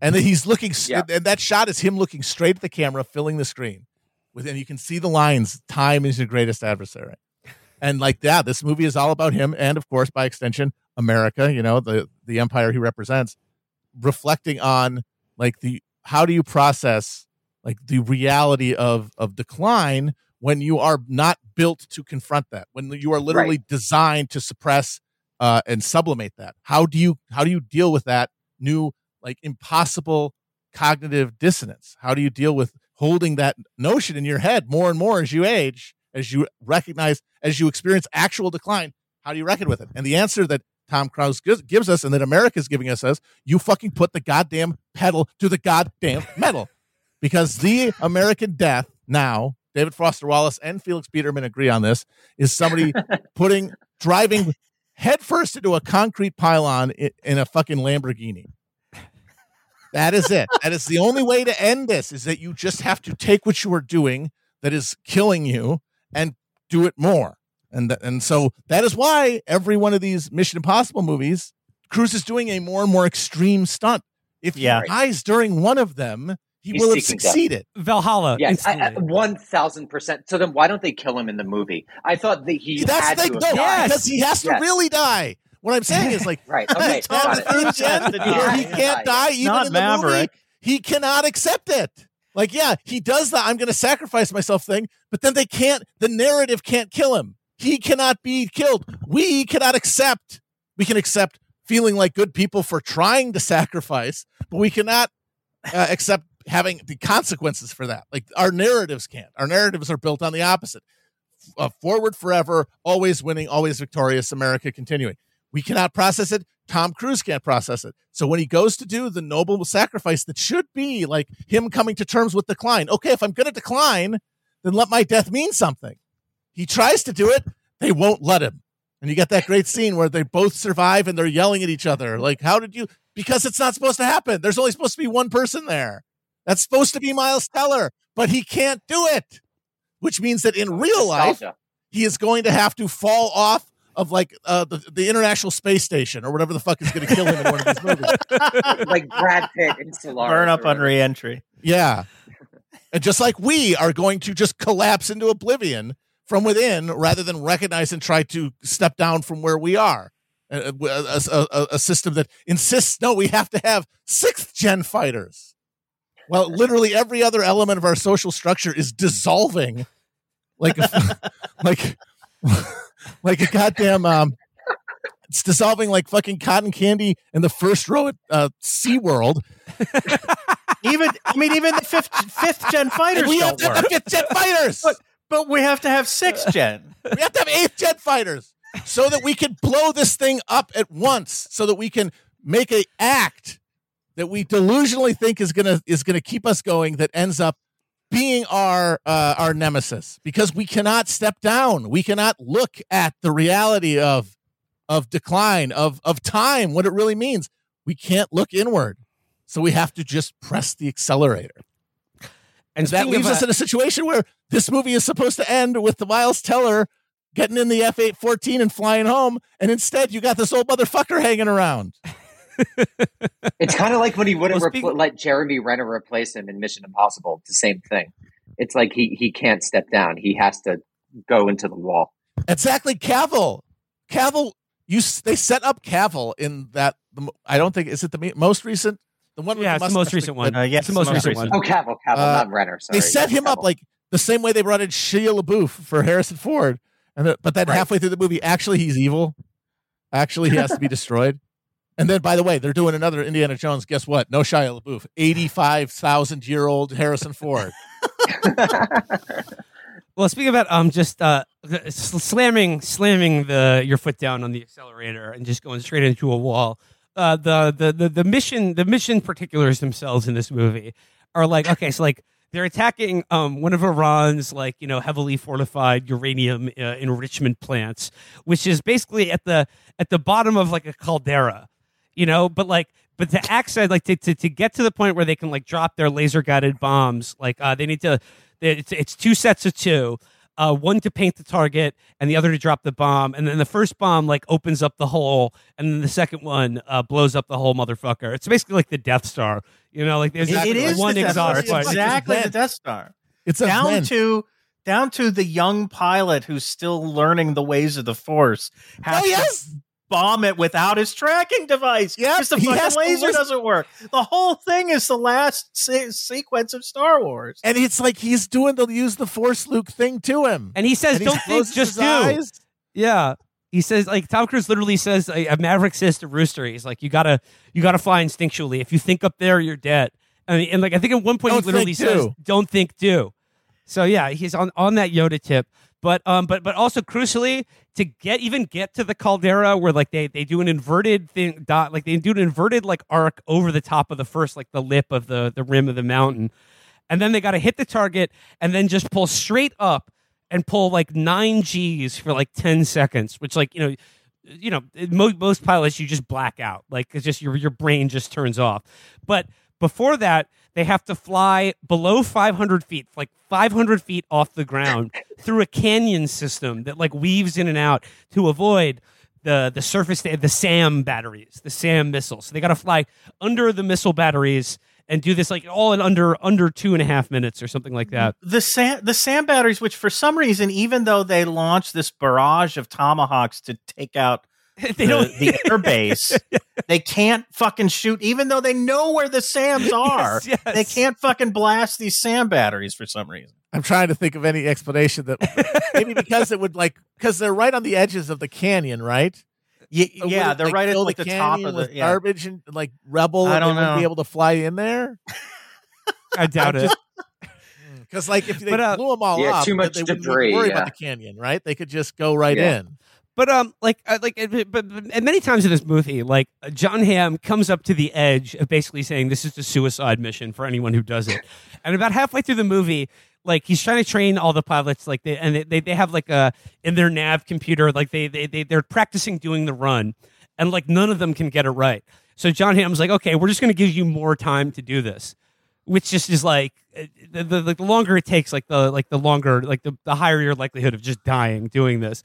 And then he's looking, yeah. and that shot is him looking straight at the camera, filling the screen. within, you can see the lines, time is your greatest adversary. And like that, this movie is all about him. And of course, by extension, America, you know, the, the empire he represents, reflecting on like the, how do you process like the reality of, of decline when you are not built to confront that, when you are literally right. designed to suppress uh, and sublimate that. How do you, how do you deal with that new, like impossible cognitive dissonance? How do you deal with holding that notion in your head more and more as you age, as you recognize, as you experience actual decline? How do you reckon with it? And the answer that Tom Cruise gives us and that America's giving us is, you fucking put the goddamn pedal to the goddamn metal. Because the American death now, David Foster Wallace and Felix Biederman agree on this, is somebody putting, driving headfirst into a concrete pylon in, in a fucking Lamborghini. That is it. That is the only way to end this, is that you just have to take what you are doing that is killing you and do it more. And th- and so that is why every one of these Mission Impossible movies, Cruise is doing a more and more extreme stunt. If yeah. he dies during one of them, he He's will have succeeded. Death. Valhalla. Yes, I, I, one thousand percent. So then why don't they kill him in the movie? I thought that he That's had the, to no, yes. Because he has to yes. really die. What I'm saying is, like, right, okay, Tom Cruise, he can't die even not in the Maverick. Movie. He cannot accept it. Like, yeah, he does the I'm going to sacrifice myself thing, but then they can't. The narrative can't kill him. He cannot be killed. We cannot accept. We can accept feeling like good people for trying to sacrifice, but we cannot uh, accept having the consequences for that. Like, our narratives can't. Our narratives are built on the opposite. Uh, forward forever, always winning, always victorious, America continuing. We cannot process it. Tom Cruise can't process it. So when he goes to do the noble sacrifice that should be like him coming to terms with decline. Okay, if I'm going to decline, then let my death mean something. He tries to do it. They won't let him. And you get that great scene where they both survive and they're yelling at each other. Like, how did you? Because it's not supposed to happen. There's only supposed to be one person there. That's supposed to be Miles Teller, but he can't do it, which means that in real life, he is going to have to fall off of like uh, the, the International Space Station or whatever the fuck is going to kill him in one of these movies. Like Brad Pitt and Solar. Burn up on re-entry. Yeah. And just like we are going to just collapse into oblivion from within rather than recognize and try to step down from where we are. A, a, a, a system that insists, no, we have to have sixth-gen fighters. Well, literally every other element of our social structure is dissolving. Like, a, like... like a goddamn, um, it's dissolving like fucking cotton candy in the first row at uh, SeaWorld. Even, I mean, even the fifth, fifth gen fighters. We have to have fifth gen fighters, but, but we have to have sixth gen. We have to have eighth gen fighters, so that we can blow this thing up at once, so that we can make an act that we delusionally think is gonna is gonna keep us going. That ends up being our uh, our nemesis, because we cannot step down. We cannot look at the reality of of decline, of of time, what it really means. We can't look inward. So we have to just press the accelerator. And that leaves us a- in a situation where this movie is supposed to end with the Miles Teller getting in the F eight fourteen and flying home. And instead, you got this old motherfucker hanging around. It's kind of like when he wouldn't well, repl- let Jeremy Renner replace him in Mission Impossible. It's the same thing. It's like he he can't step down. He has to go into the wall. Exactly. Cavill. Cavill. You they set up Cavill in that. I don't think is it the most recent. The one. Yeah, it's the most recent one. Yes, the most recent one. Oh, Cavill. Cavill, uh, not Renner. Sorry. They set yes, him Cavill. Up like the same way they brought in Shia LaBeouf for Harrison Ford, and the, but then right. halfway through the movie, actually he's evil. Actually, he has to be destroyed. And then, by the way, they're doing another Indiana Jones. Guess what? No Shia LaBeouf. eighty-five thousand year old Harrison Ford. Well, speaking about um, just uh, slamming, slamming the your foot down on the accelerator and just going straight into a wall. Uh, the, the the the mission, the mission particulars themselves in this movie are like, okay, so like they're attacking um, one of Iran's like you know heavily fortified uranium uh, enrichment plants, which is basically at the at the bottom of like a caldera. You know, but like, but to access, like, to, to, to get to the point where they can like drop their laser guided bombs, like, uh, they need to. It's, it's two sets of two, uh, one to paint the target and the other to drop the bomb. And then the first bomb like opens up the hole, and then the second one uh, blows up the whole motherfucker. It's basically like the Death Star. You know, like there's it, it is one the exhaust. It's exactly the Death Star. It's a down friend. to down to the young pilot who's still learning the ways of the Force. Has oh yes. To bomb it without his tracking device. Yeah, just the fucking laser doesn't work. The whole thing is the last se- sequence of Star Wars, and it's like he's doing the use the Force Luke thing to him, and he says, and "Don't think, just do." Eyes. Yeah. He says, like, Tom Cruise literally says, uh, Maverick says to Rooster, he's like, you gotta, you gotta fly instinctually. If you think up there, you're dead. I mean, and like, I think at one point don't he literally says, do. "Don't think, do." So yeah, he's on, on that Yoda tip, but um, but but also crucially to get even get to the caldera where like they they do an inverted thing dot like they do an inverted like arc over the top of the first like the lip of the the rim of the mountain, and then they gotta hit the target and then just pull straight up. And pull like nine G's for like ten seconds, which like you know, you know, most, most pilots you just black out, like it's just your your brain just turns off. But before that, they have to fly below five hundred feet, like five hundred feet off the ground, through a canyon system that like weaves in and out to avoid the the surface the SAM batteries, the SAM missiles. So they got to fly under the missile batteries. And do this like all in under under two and a half minutes or something like that. The SAM, the SAM batteries, which for some reason, even though they launched this barrage of Tomahawks to take out they the, don't... the air base, they can't fucking shoot. Even though they know where the SAMs are, yes, yes. They can't fucking blast these SAM batteries for some reason. I'm trying to think of any explanation that maybe because it would like because they're right on the edges of the canyon, right? Yeah, yeah it, they're like, right at like the, the top of the yeah. garbage and like rebel. I don't know. Be able to fly in there. I doubt it. Because like if they but, uh, blew them all yeah, up, too much they debris, wouldn't worry yeah. about the canyon, right? They could just go right yeah. in. But um, like uh, like, but, but, but and many times in this movie, like uh, John Hamm comes up to the edge of basically saying, "This is the suicide mission for anyone who does it." And about halfway through the movie. Like he's trying to train all the pilots, like they and they they have like a in their nav computer, like they they they they're practicing doing the run, and like none of them can get it right. So John Hamm's like, okay, we're just going to give you more time to do this, which just is like the, the the longer it takes, like the like the longer like the the higher your likelihood of just dying doing this.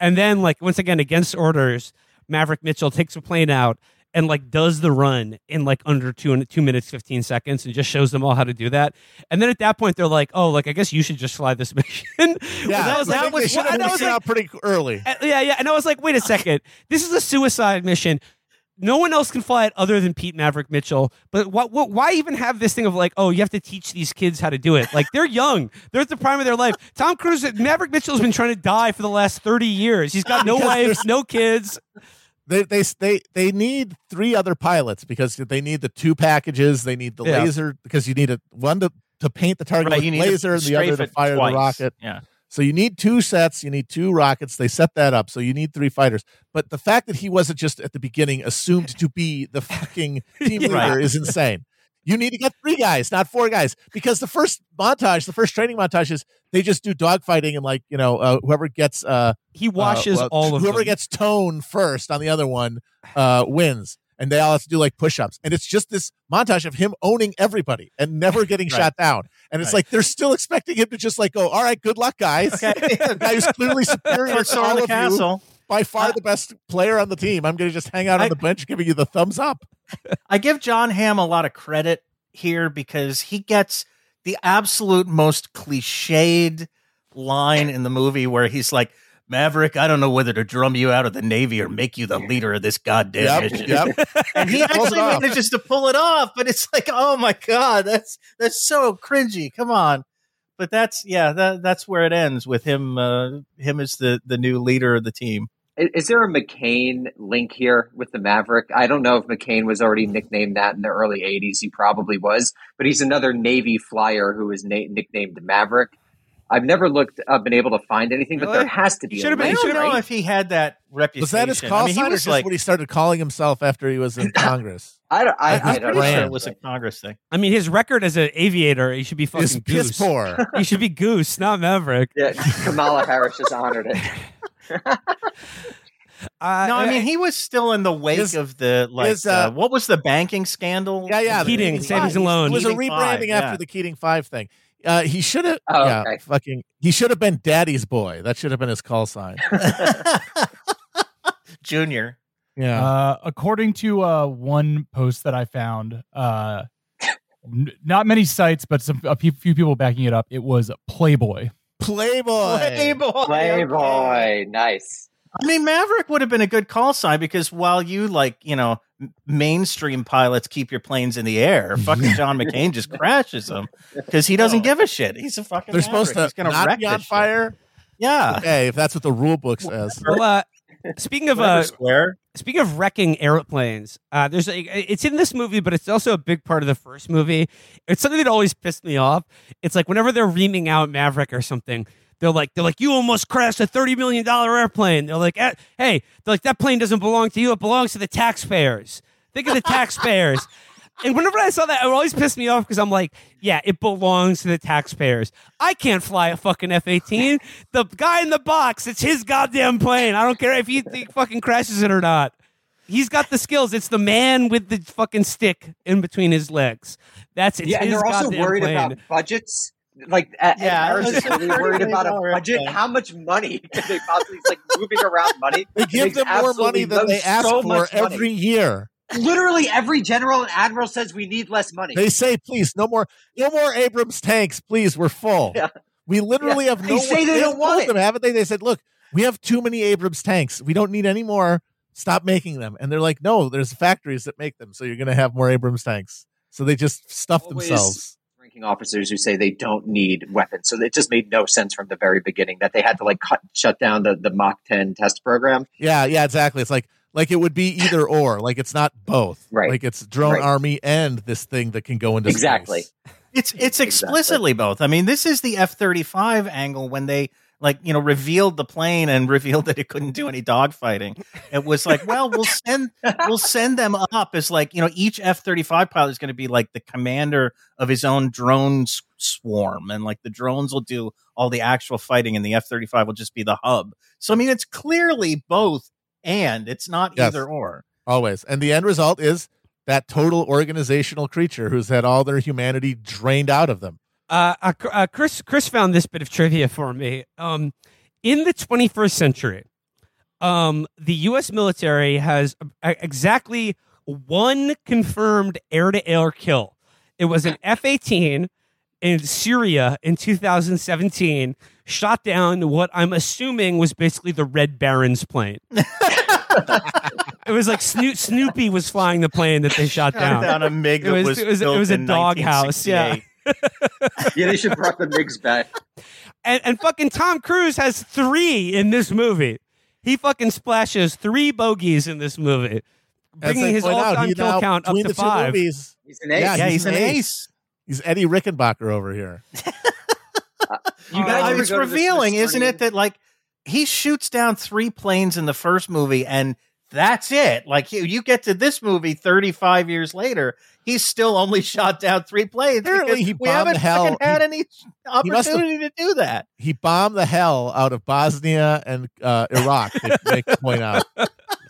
And then like once again against orders, Maverick Mitchell takes a plane out and like does the run in like under two two minutes, fifteen seconds and just shows them all how to do that. And then at that point, they're like, oh, like, I guess you should just fly this mission. Yeah, that was, that was, well, was like, out pretty early. Uh, yeah, yeah. And I was like, wait a second. This is a suicide mission. No one else can fly it other than Pete Maverick Mitchell. But what, what, why even have this thing of like, oh, you have to teach these kids how to do it? Like, they're young. They're at the prime of their life. Tom Cruise, Maverick Mitchell's been trying to die for the last thirty years. He's got no wife, no kids. They they they they need three other pilots because they need the two packages. They need the yeah. laser because you need a one to, to paint the target right, with laser and the other to fire twice. the rocket. Yeah. So you need two sets. You need two rockets. They set that up. So you need three fighters. But the fact that he wasn't just at the beginning assumed to be the fucking team leader right. is insane. You need to get three guys, not four guys, because the first montage, the first training montage is they just do dogfighting and like, you know, uh, whoever gets uh, he washes uh, well, all of whoever them. gets tone first on the other one uh, wins. And they all have to do like push-ups. And it's just this montage of him owning everybody and never getting right. shot down. And it's right. like they're still expecting him to just like go, all right, good luck, guys. Okay. The guy who's clearly superior to all of castle. you. By far the best player on the team. I'm going to just hang out on the bench giving you the thumbs up. I give John Hamm a lot of credit here because he gets the absolute most cliched line in the movie where he's like, Maverick, I don't know whether to drum you out of the Navy or make you the leader of this goddamn yep, mission. Yep. And he actually manages to pull it off, but it's like, oh my God, that's that's so cringy. Come on. But that's, yeah, that, that's where it ends with him. Uh, him as the, the new leader of the team. Is there a McCain link here with the Maverick? I don't know if McCain was already nicknamed that in the early eighties. He probably was, but he's another Navy flyer who is na- nicknamed Maverick. I've never looked up and able to find anything, but really? there has to be. Should have been, I don't know right? if he had that reputation. Was that his call I mean, sign or just like, what he started calling himself after he was in Congress? I don't, I, I, I don't know. Sure it was a Congress thing. I mean, his record as an aviator, he should be fucking He's Goose. Piss poor. He should be Goose, not Maverick. Yeah, Kamala Harris just honored it. uh, no, I mean, he was still in the wake his, of the, like, his, uh, uh, what was the banking scandal? Yeah, yeah. Keating, savings and loan. It was a rebranding yeah. after the Keating Five thing. Uh, he should have oh, yeah, okay. fucking he should have been Daddy's Boy. That should have been his call sign. Junior. Yeah. Uh, according to uh, one post that I found, uh, not many sites, but some a few people backing it up. It was Playboy. Playboy. Playboy. Playboy. Nice. I mean, Maverick would have been a good call sign because while you like, you know, mainstream pilots keep your planes in the air, fucking John McCain just crashes them because he doesn't give a shit. He's a fucking. They're Maverick. supposed to. He's gonna not wreck be on fire. Shit. Yeah. Hey, if that's what the rule book says. Well, uh, speaking of uh, square. Speaking of wrecking airplanes, uh, there's a, it's in this movie, but it's also a big part of the first movie. It's something that always pissed me off. It's like whenever they're reaming out Maverick or something, they're like, they're like, you almost crashed a thirty million dollars airplane. They're like, hey, they're like, that plane doesn't belong to you. It belongs to the taxpayers. Think of the taxpayers. And whenever I saw that, it always pissed me off because I'm like, yeah, it belongs to the taxpayers. I can't fly a fucking F eighteen. The guy in the box, it's his goddamn plane. I don't care if he th- fucking crashes it or not. He's got the skills. It's the man with the fucking stick in between his legs. That's it's yeah, his goddamn plane. And they're also worried plane. about budgets. Like, at, yeah, at Harris, are they worried about a budget? How much money could they possibly? It's like moving around money. They give them more money than they ask so for every year. Literally every general and admiral says we need less money. They say, please, no more, no more Abrams tanks, please. We're full. Yeah. We literally yeah. have no. They say they, they don't want them, haven't they? They said, look, we have too many Abrams tanks. We don't need any more. Stop making them. And they're like, no, there's factories that make them, so you're going to have more Abrams tanks. So they just stuff Always. themselves. Officers who say they don't need weapons, so it just made no sense from the very beginning that they had to like cut shut down the the Mach ten test program. Yeah, yeah, exactly. It's like like it would be either or, like it's not both. Right, like it's drone right. army and this thing that can go into exactly. Space. It's it's explicitly exactly. both. I mean, this is the F thirty-five angle when they like you know revealed the plane and revealed that it couldn't do any dogfighting. It was like, well, we'll send we'll send them up as like you know each F thirty-five pilot is going to be like the commander of his own drone swarm, and like the drones will do all the actual fighting, and the F thirty-five will just be the hub. So I mean, it's clearly both, and it's not yes, either or. Always, and the end result is that total organizational creature who's had all their humanity drained out of them. Uh, uh, uh, Chris, Chris found this bit of trivia for me. Um, in the twenty-first century, um, the U S military has uh, exactly one confirmed air-to-air kill. It was an F eighteen in Syria in two thousand seventeen, shot down what I'm assuming was basically the Red Baron's plane. It was like Snoop, Snoopy was flying the plane that they shot down. down a MiG it was, was, it was, it was a doghouse, yeah. Yeah, they should brought the MiGs back. And and fucking Tom Cruise has three in this movie. He fucking splashes three bogeys in this movie, bringing his all-time kill now, count up to five. Movies, he's an ace. Yeah, yeah he's, he's an, an ace. ace. He's Eddie Rickenbacker over here. uh, you guys, uh, it's revealing, this, this isn't it? That like he shoots down three planes in the first movie, and that's it. Like you, you get to this movie thirty-five years later, he's still only shot down three planes. Apparently, he bombed we haven't the hell. fucking had he, any opportunity have, to do that. He bombed the hell out of Bosnia and uh, Iraq. They make the point out.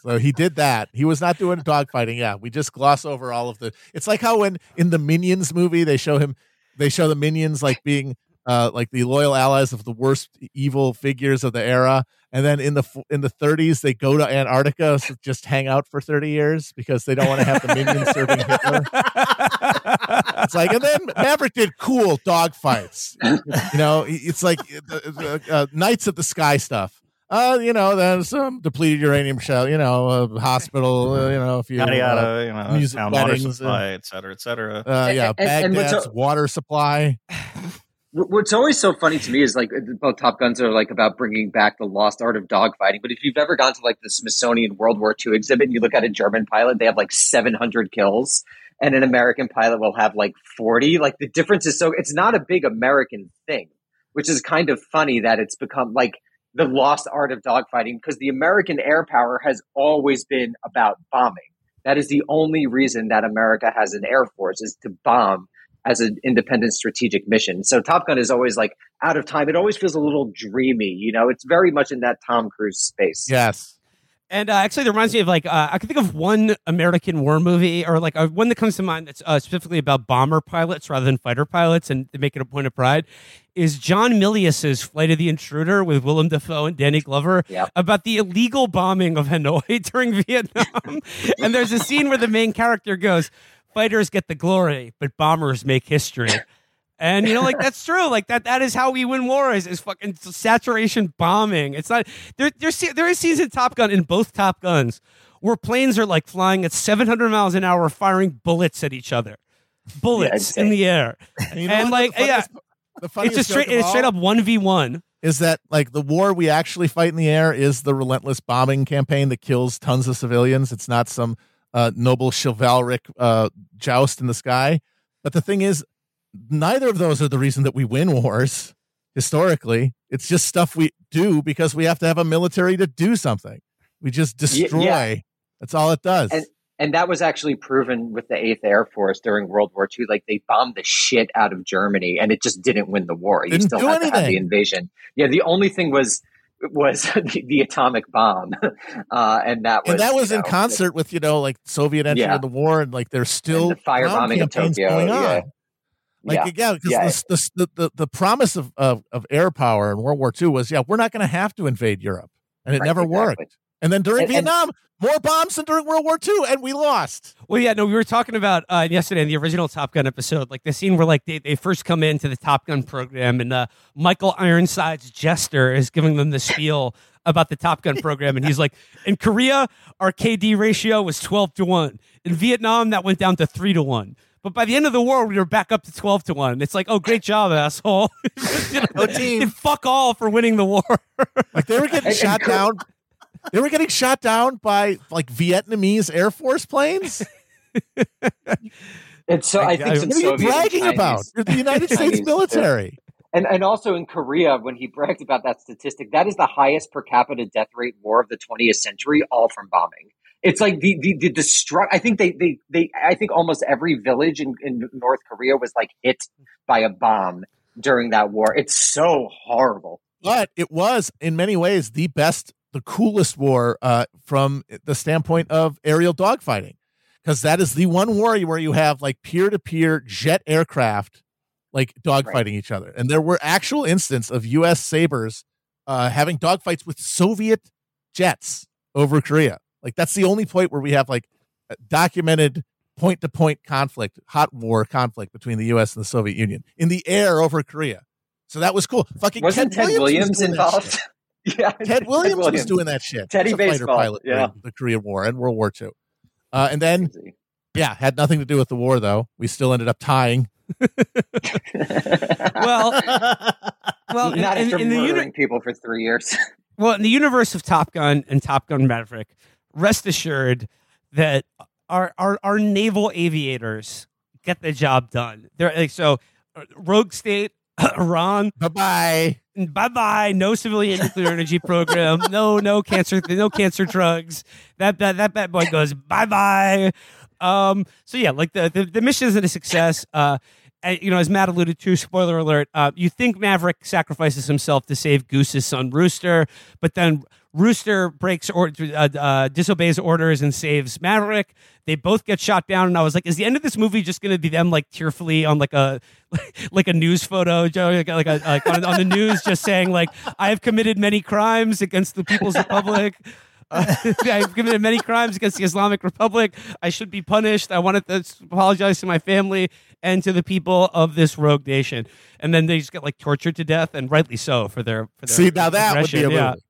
So he did that. He was not doing dogfighting. Yeah, we just gloss over all of the. It's like how when in the Minions movie they show him, they show the Minions like being. Uh, like the loyal allies of the worst evil figures of the era, and then in the in the thirties they go to Antarctica to just hang out for thirty years because they don't want to have the minions serving Hitler. It's like, and then Maverick did cool dogfights. You know, it's like uh, uh, Knights of the Sky stuff. Uh, you know, there's some depleted uranium shell. You know, a hospital. Uh, you know, if you, yada, yada, uh, you know, music water supply, and, et cetera, et cetera. Uh, yeah, and, and, Baghdad's and so- water supply. What's always so funny to me is like both Top Guns are like about bringing back the lost art of dogfighting. But if you've ever gone to like the Smithsonian World War Two exhibit and you look at a German pilot, they have like seven hundred kills and an American pilot will have like forty. Like the difference is so it's not a big American thing, which is kind of funny that it's become like the lost art of dogfighting because the American air power has always been about bombing. That is the only reason that America has an air force is to bomb. As an independent strategic mission. So Top Gun is always like out of time. It always feels a little dreamy, you know, it's very much in that Tom Cruise space. Yes. And uh, actually, that reminds me of like, uh, I can think of one American war movie or like uh, one that comes to mind that's uh, specifically about bomber pilots rather than fighter pilots and they make it a point of pride is John Milius's Flight of the Intruder with Willem Dafoe and Danny Glover yep. about the illegal bombing of Hanoi during Vietnam. And there's a scene where the main character goes, fighters get the glory, but bombers make history. And, you know, like, that's true. Like, that that is how we win wars, is fucking saturation bombing. It's not... There, there's, there is scenes in Top Gun, in both Top Guns, where planes are, like, flying at seven hundred miles an hour firing bullets at each other. Bullets yeah, in the air. You know, and, like, the funniest, yeah. The funniest it's just straight, it's straight up one v one. Is that, like, the war we actually fight in the air is the relentless bombing campaign that kills tons of civilians. It's not some uh, noble chivalric uh, joust in the sky. But the thing is, neither of those are the reason that we win wars historically. It's just stuff we do because we have to have a military to do something. We just destroy. Yeah. That's all it does. And, and that was actually proven with the Eighth Air Force during World War Two. Like, they bombed the shit out of Germany and it just didn't win the war. You didn't still had anything. to have the invasion. Yeah. The only thing was, was the, the atomic bomb. Uh, and that was, and that was in know, concert it, with, you know, like Soviet entry yeah. of the war. And like, there's still the firebombing of Tokyo going on. Yeah. Like, again, yeah. because yeah. the, the, the, the promise of, of, of air power in World War Two was, yeah, we're not going to have to invade Europe. And it right, never exactly. worked. And then during and, Vietnam, and, more bombs than during World War Two, and we lost. Well, yeah, no, we were talking about uh, yesterday in the original Top Gun episode, like the scene where like they, they first come into the Top Gun program, and uh, Michael Ironside's Jester is giving them the spiel about the Top Gun program. And he's like, in Korea, our K D ratio was twelve to one. In Vietnam, that went down to three to one. But by the end of the war, we were back up to twelve to one. It's like, oh, great job, asshole. You know, no team. And fuck all for winning the war. Like, they were getting and, shot and down. They were getting shot down by, like, Vietnamese Air Force planes. And so I, I think some what are you bragging Chinese, about? You're the United States Chinese, military. And and also in Korea, when he bragged about that statistic, that is the highest per capita death rate war of the twentieth century, all from bombing. It's like the the, the destruct. I think they, they they I think almost every village in, in North Korea was like hit by a bomb during that war. It's so horrible. But it was in many ways the best, the coolest war uh, from the standpoint of aerial dogfighting, because that is the one war where you have like peer to peer jet aircraft like dogfighting right. each other, and there were actual instances of U S Sabres uh, having dogfights with Soviet jets over Korea. Like, that's the only point where we have, like, documented point-to-point conflict, hot war conflict between the U S and the Soviet Union in the air over Korea. So that was cool. Fucking Wasn't Ted, Ted Williams, Williams involved? Yeah. Ted Williams, Ted Williams was doing that shit. Teddy Baseball. Fighter pilot yeah. during the Korean War and World War Two. Uh, and then, yeah, had nothing to do with the war, though. We still ended up tying. well, well, Not in, after in, in murdering the uni- people for three years. Well, in the universe of Top Gun and Top Gun Maverick, rest assured that our, our our naval aviators get the job done. They're like, so rogue state, Iran. Bye-bye. Bye-bye. No civilian nuclear energy program. No, no cancer, no cancer drugs. That that that bad boy goes bye-bye. Um, so yeah, like the, the, the mission isn't a success. Uh, you know, as Matt alluded to, spoiler alert, uh, you think Maverick sacrifices himself to save Goose's son Rooster, but then Rooster breaks or uh, uh, disobeys orders and saves Maverick. They both get shot down, and I was like, "Is the end of this movie just going to be them like tearfully on like a like a news photo, like a, like, a, like on, on the news, just saying like I have committed many crimes against the People's Republic." Uh, I've committed many crimes against the Islamic Republic. I should be punished. I wanted to apologize to my family and to the people of this rogue nation. And then they just get like tortured to death, and rightly so for their for their See, now that would be a yeah. movie.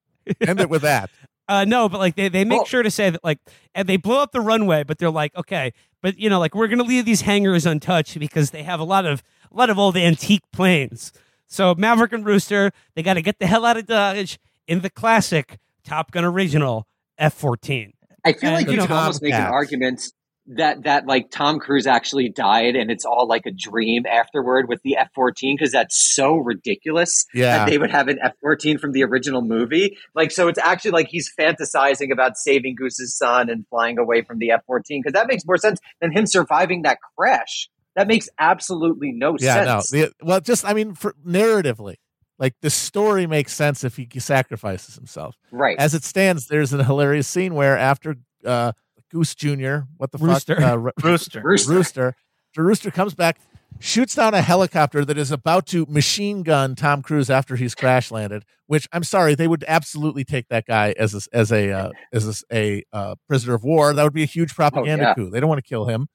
End it with that. Uh, no, but like they, they make oh. sure to say that like, and they blow up the runway, but they're like, okay, but you know, like we're gonna leave these hangars untouched because they have a lot of a lot of old antique planes. So Maverick and Rooster, they got to get the hell out of Dodge in the classic Top Gun original F fourteen. I feel and like you could almost make an argument that that like Tom Cruise actually died and it's all like a dream afterward with the F fourteen, because that's so ridiculous yeah. that they would have an F fourteen from the original movie. Like, so it's actually like he's fantasizing about saving Goose's son and flying away from the F fourteen, because that makes more sense than him surviving that crash. That makes absolutely no yeah, sense. No. The, well, just I mean, for, narratively. Like, the story makes sense if he sacrifices himself. Right. As it stands, there's a hilarious scene where after uh, Goose Junior, what the Rooster. fuck? Uh, Ro- Rooster. Rooster. Rooster. Rooster comes back, shoots down a helicopter that is about to machine gun Tom Cruise after he's crash landed, which, I'm sorry, they would absolutely take that guy as a, as a, uh, as a, a uh, prisoner of war. That would be a huge propaganda oh, yeah. coup. They don't want to kill him.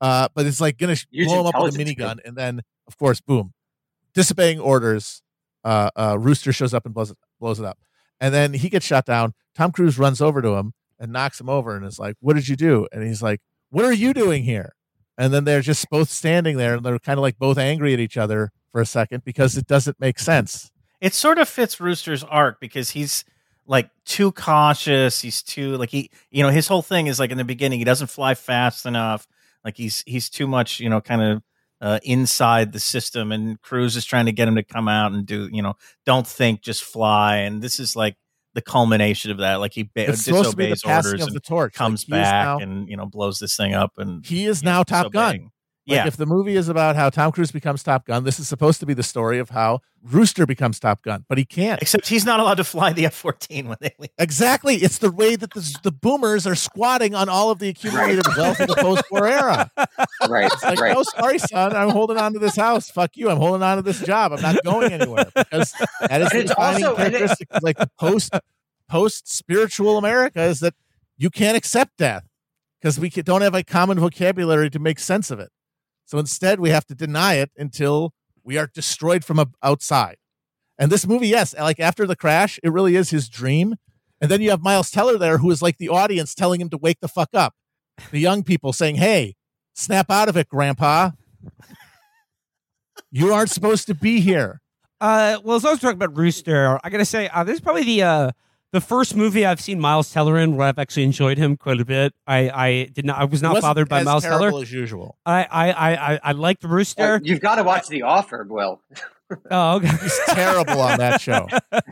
Uh, but it's like going to blow him up with a minigun. And then, of course, boom, disobeying orders. Uh, uh, Rooster shows up and blows it, blows it up. And then he gets shot down. Tom Cruise runs over to him and knocks him over and is like, what did you do? And he's like, what are you doing here? And then they're just both standing there and they're kind of like both angry at each other for a second because it doesn't make sense. It sort of fits Rooster's arc because he's like too cautious. He's too like he, you know, his whole thing is like in the beginning, he doesn't fly fast enough. Like he's, he's too much, you know, kind of uh, inside the system, and Cruise is trying to get him to come out and do, you know, don't think, just fly. And this is like the culmination of that. Like he ba- disobeys orders and the torch. comes like back now, and, you know, blows this thing up, and he is now know, Top disobeying. Gun. Like yeah. If the movie is about how Tom Cruise becomes Top Gun, this is supposed to be the story of how Rooster becomes Top Gun, but he can't. Except he's not allowed to fly the F fourteen when they leave. Exactly. It's the way that the, the boomers are squatting on all of the accumulated right. wealth of the post-war era. Right. It's like, right. no, sorry, son. I'm holding on to this house. Fuck you. I'm holding on to this job. I'm not going anywhere. Because that is the defining also, characteristic it, of like the post, post-spiritual America is that you can't accept death because we don't have a common vocabulary to make sense of it. So instead, we have to deny it until we are destroyed from outside. And this movie, yes, like after the crash, it really is his dream. And then you have Miles Teller there, who is like the audience telling him to wake the fuck up. The young people saying, hey, snap out of it, Grandpa. You aren't supposed to be here. Uh, well, as long as we're talking about Rooster, I got to say, uh, this is probably the uh, the first movie I've seen Miles Teller in where I've actually enjoyed him quite a bit. I, I did not. I was not bothered by Miles Teller. As usual. I I I I, I liked Rooster. Oh, you've got to watch I, The Offer, Will. Oh, okay. He's terrible on that show.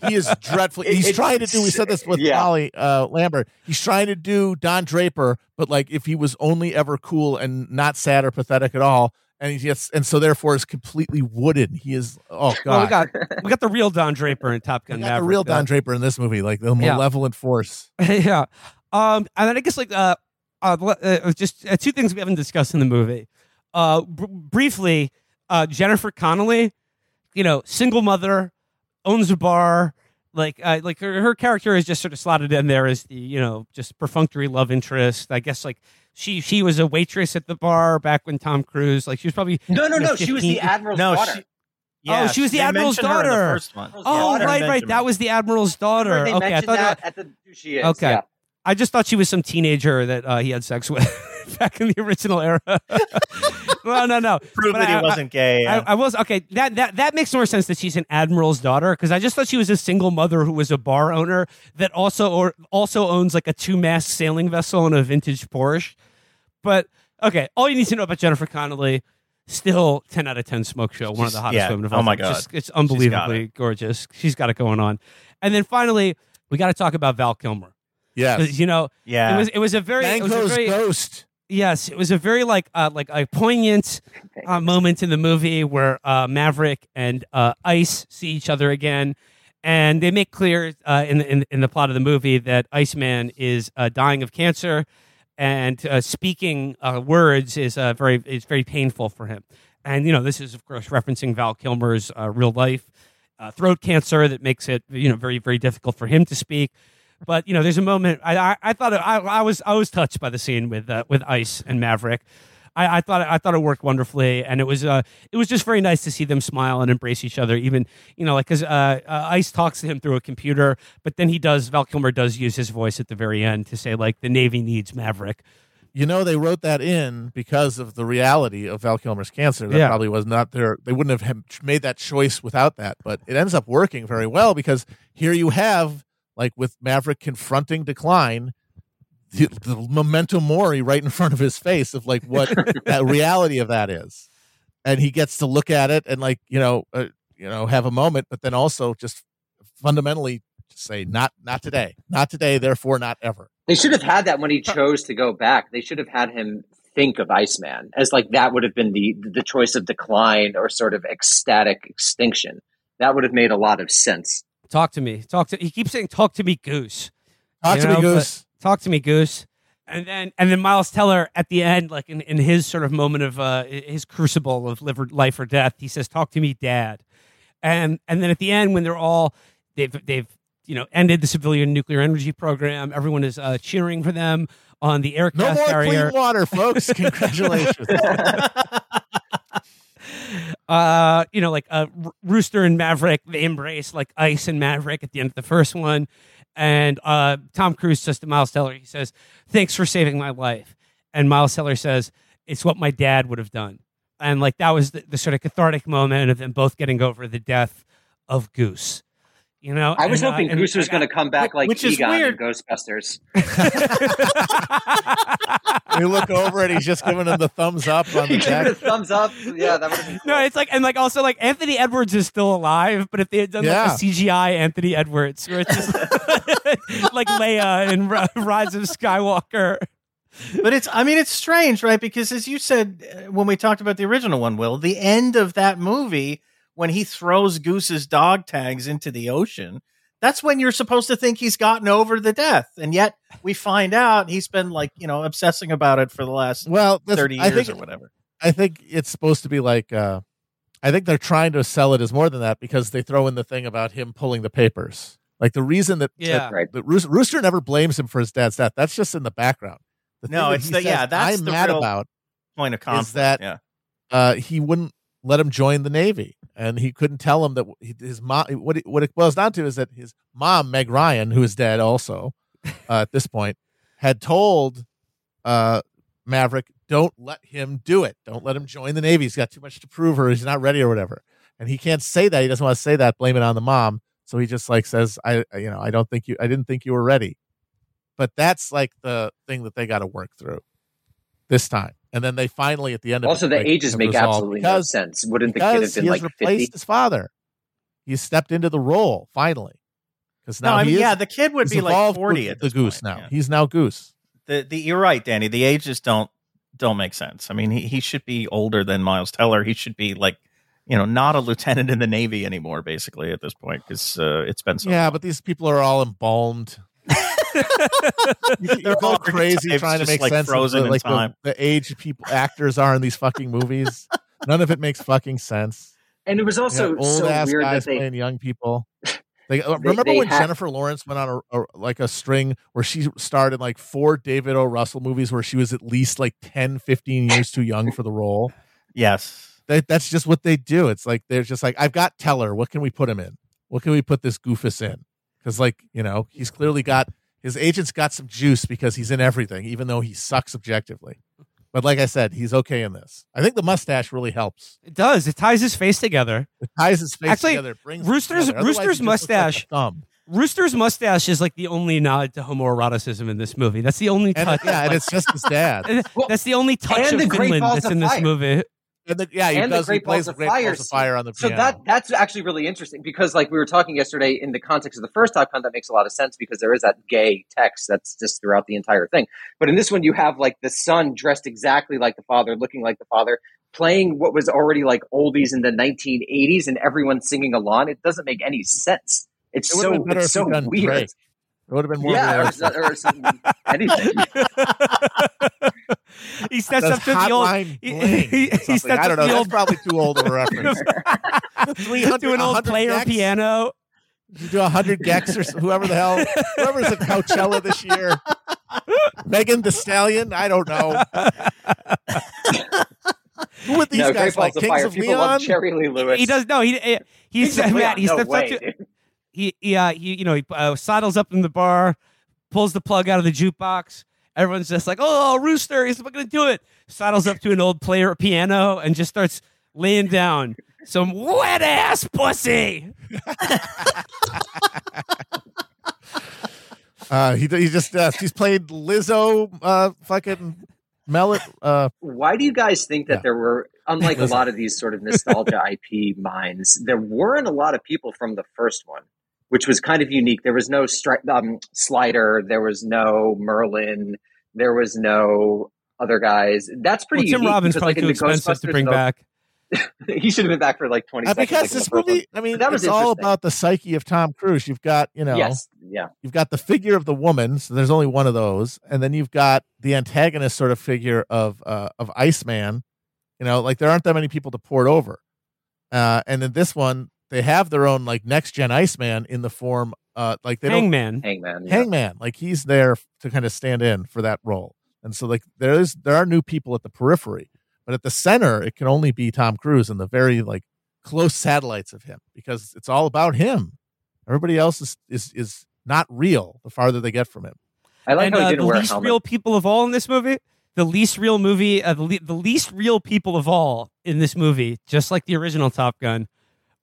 He is dreadful. He's it, trying to do. We said this with yeah. Molly uh, Lambert. He's trying to do Don Draper, but like if he was only ever cool and not sad or pathetic at all. And he's yes, and so therefore is completely wooden. He is oh god. Well, we got we got the real Don Draper in Top Gun. We got Maverick, the real Don though. Draper in this movie, like the malevolent yeah. force. yeah, um, and then I guess like uh, uh just uh, two things we haven't discussed in the movie. Uh, br- briefly, uh, Jennifer Connelly, you know, single mother, owns a bar. Like uh, like her, her character is just sort of slotted in there as the, you know, just perfunctory love interest. I guess like she she was a waitress at the bar back when Tom Cruise, like she was probably no no you know, no she was the admiral's no, daughter. She, yeah, oh, she was the admiral's daughter. First one. Oh daughter. right right that was the admiral's daughter. They okay, I thought that at the she is. Okay, yeah. I just thought she was some teenager that uh, he had sex with back in the original era. No, no, no. Prove but that I, he wasn't gay. Yeah. I, I was okay. That that that makes more sense that she's an admiral's daughter, because I just thought she was a single mother who was a bar owner that also or also owns like a two-mast sailing vessel and a vintage Porsche. But okay, all you need to know about Jennifer Connelly. Still, ten out of ten smoke show. One she's, of the hottest yeah, women of all time. Oh my god, just, it's unbelievably it. gorgeous. She's got it going on. And then finally, we got to talk about Val Kilmer. Yeah, you know, yeah, it was it was a very Mango's it was a very, ghost. Yes, it was a very like uh, like a poignant uh, moment in the movie where uh, Maverick and uh, Ice see each other again, and they make clear uh, in, in in the plot of the movie that Iceman is uh, dying of cancer, and uh, speaking uh, words is uh, very is very painful for him. And you know, this is of course referencing Val Kilmer's uh, real life uh, throat cancer that makes it, you know, very very difficult for him to speak. But you know, there's a moment. I I, I thought it, I I was I was touched by the scene with uh, with Ice and Maverick. I, I thought I thought it worked wonderfully, and it was uh it was just very nice to see them smile and embrace each other. Even you know, like because uh, uh, Ice talks to him through a computer, but then he does Val Kilmer does use his voice at the very end to say like the Navy needs Maverick. You know, they wrote that in because of the reality of Val Kilmer's cancer. That yeah. probably was not there. They wouldn't have made that choice without that. But it ends up working very well because here you have. Like with Maverick confronting decline, the, the memento mori right in front of his face of like what that reality of that is, and he gets to look at it and like you know uh, you know have a moment, but then also just fundamentally just say not not today, not today, therefore not ever. They should have had that when he chose to go back. They should have had him think of Iceman as like that would have been the the choice of decline or sort of ecstatic extinction. That would have made a lot of sense. Talk to me. Talk to. He keeps saying, "Talk to me, Goose." Talk you to know, me, Goose. Talk to me, Goose. And then, and then Miles Teller at the end, like in, in his sort of moment of uh, his crucible of life or death, he says, "Talk to me, Dad." And and then at the end, when they're all they've they've you know, ended the civilian nuclear energy program. Everyone is uh, cheering for them on the aircraft carrier. No more carrier. Clean water, folks. Congratulations. uh, you know, like uh, Rooster and Maverick, they embrace like Ice and Maverick at the end of the first one. And uh, Tom Cruise says to Miles Teller, he says, "Thanks for saving my life." And Miles Teller says, "It's what my dad would have done." And like that was the, the sort of cathartic moment of them both getting over the death of Goose. You know, I was and, hoping uh, Goose was going to come back like Egon in Ghostbusters. We look over and he's just giving him the thumbs up on the back. A thumbs up, yeah. That would have been cool. No, it's like and like also like Anthony Edwards is still alive, but if they had done yeah. like a C G I Anthony Edwards, where it's just like Leia in Rise of Skywalker. But it's, I mean, it's strange, right? Because as you said, when we talked about the original one, Will, the end of that movie, when he throws Goose's dog tags into the ocean, that's when you're supposed to think he's gotten over the death. And yet we find out he's been like, you know, obsessing about it for the last well, thirty years I think, or whatever. I think it's supposed to be like, uh, I think they're trying to sell it as more than that because they throw in the thing about him pulling the papers. Like the reason that, yeah. that, right. that Rooster, Rooster never blames him for his dad's death. That's just in the background. The no, it's the, says, yeah, that's I'm the mad real about point of conflict. Is that yeah. uh, he wouldn't let him join the Navy, and he couldn't tell him that his mom. What it, what it boils down to is that his mom, Meg Ryan, who is dead also uh, at this point, had told uh, Maverick, "Don't let him do it. Don't let him join the Navy. He's got too much to prove, or he's not ready, or whatever." And he can't say that. He doesn't want to say that. Blame it on the mom. So he just like says, "I, you know, I don't think you. I didn't think you were ready." But that's like the thing that they got to work through this time. And then they finally, at the end of also, it, the like, ages make absolutely because, no sense. Wouldn't the kid have been like fifty? He replaced his father. He stepped into the role finally. Because now, no, I mean, he is, yeah, the kid would be like forty at the Goose point, now. Yeah. He's now Goose. The the you're right, Danny. The ages don't don't make sense. I mean, he he should be older than Miles Teller. He should be like, you know, not a lieutenant in the Navy anymore, basically at this point, because uh, it's been so. Yeah, long. But these people are all embalmed. They're all crazy trying to make like sense of the, like the, the age people actors are in these fucking movies. None of it makes fucking sense. And it was also so weird guys that they playing young people. They, they, remember they when had... Jennifer Lawrence went on a, a like a string where she starred in like four David O. Russell movies where she was at least like ten, fifteen years too young for the role. Yes, they, that's just what they do. It's like they're just like, I've got Teller. What can we put him in? What can we put this goofus in? Because like you know, he's clearly got. His agent's got some juice because he's in everything, even though he sucks objectively. But like I said, he's okay in this. I think the mustache really helps. It does. It ties his face together. It ties his face Actually, together. It brings Rooster's together. Rooster's mustache. Like Rooster's mustache is like the only nod to homoeroticism in this movie. That's the only touch. And, yeah, and it's just his dad. Well, that's the only touch of Finland that's in this movie. And the, yeah, he and does. The great he plays balls great balls of fire on the piano. So that that's actually really interesting because, like we were talking yesterday, in the context of the first Top Gun, that makes a lot of sense because there is that gay text that's just throughout the entire thing. But in this one, you have like the son dressed exactly like the father, looking like the father, playing what was already like oldies in the nineteen eighties, and everyone singing along. It doesn't make any sense. It's it so it's so weird. Drake. It would have been more. Yeah, or, or something, anything. He steps up to the old. He, he, he steps I don't up know. The old, probably too old of a reference. To an old player decks? Piano. You do a hundred Gex or whoever the hell, whoever's at Coachella this year. Megan Thee Stallion. I don't know. Who would these no, guys like? Kings of, of Leon. Love Jerry Lee Lewis. He does. No, he he, he, said, Matt, he no steps way, up to. Dude. He yeah he, uh, he you know he uh, sidles up in the bar, pulls the plug out of the jukebox. Everyone's just like, oh, Rooster, he's not going to do it. Sidles up to an old player piano and just starts laying down some wet-ass pussy. uh, he, he just, uh, he's played Lizzo uh, fucking Mellet. Uh, Why do you guys think that yeah. there were, unlike a lot of these sort of nostalgia I P minds, there weren't a lot of people from the first one? Which was kind of unique. There was no stri- um, Slider. There was no Merlin. There was no other guys. That's pretty well, Tim unique. Tim Robbins probably like, too expensive to bring those, back. He should have been back for like twenty uh, seconds. Because like, this movie, I mean, that it's was all about the psyche of Tom Cruise. You've got, you know, yes. yeah. you've got the figure of the woman. So there's only one of those. And then you've got the antagonist sort of figure of, uh, of Iceman. You know, like there aren't that many people to port over. Uh, and then this one, they have their own like next gen Iceman in the form uh like they Hangman. don't Hangman. Yeah. Hangman. Like he's there to kind of stand in for that role. And so like there is there are new people at the periphery, but at the center it can only be Tom Cruise and the very like close satellites of him, because it's all about him. Everybody else is is is not real the farther they get from him. I like and, how he uh, didn't the wear least a helmet. Real people of all in this movie. The least real movie, uh, the, le- the least real people of all in this movie, just like the original Top Gun,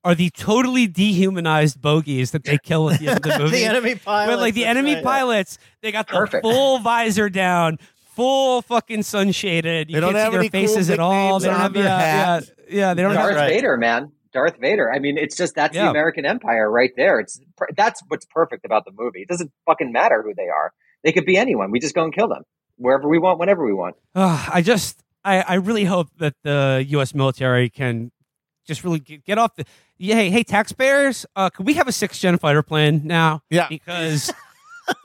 are the totally dehumanized bogeys that they kill at the end of the movie. The enemy pilots, but like the enemy right. pilots, they got the Perfect. full visor down, full fucking sunshaded. You they can't don't see have their any faces cool at all. They don't have their yeah, hat. Yeah, yeah, they don't. Darth have, right. Vader, man. Darth Vader. I mean, it's just that's yeah. the American Empire right there. It's that's what's perfect about the movie. It doesn't fucking matter who they are. They could be anyone. We just go and kill them wherever we want, whenever we want. Uh, I just, I, I really hope that the U S military can just really get, get off the. Yeah, hey, hey, taxpayers, uh, could we have a sixth gen fighter plan now? Yeah, because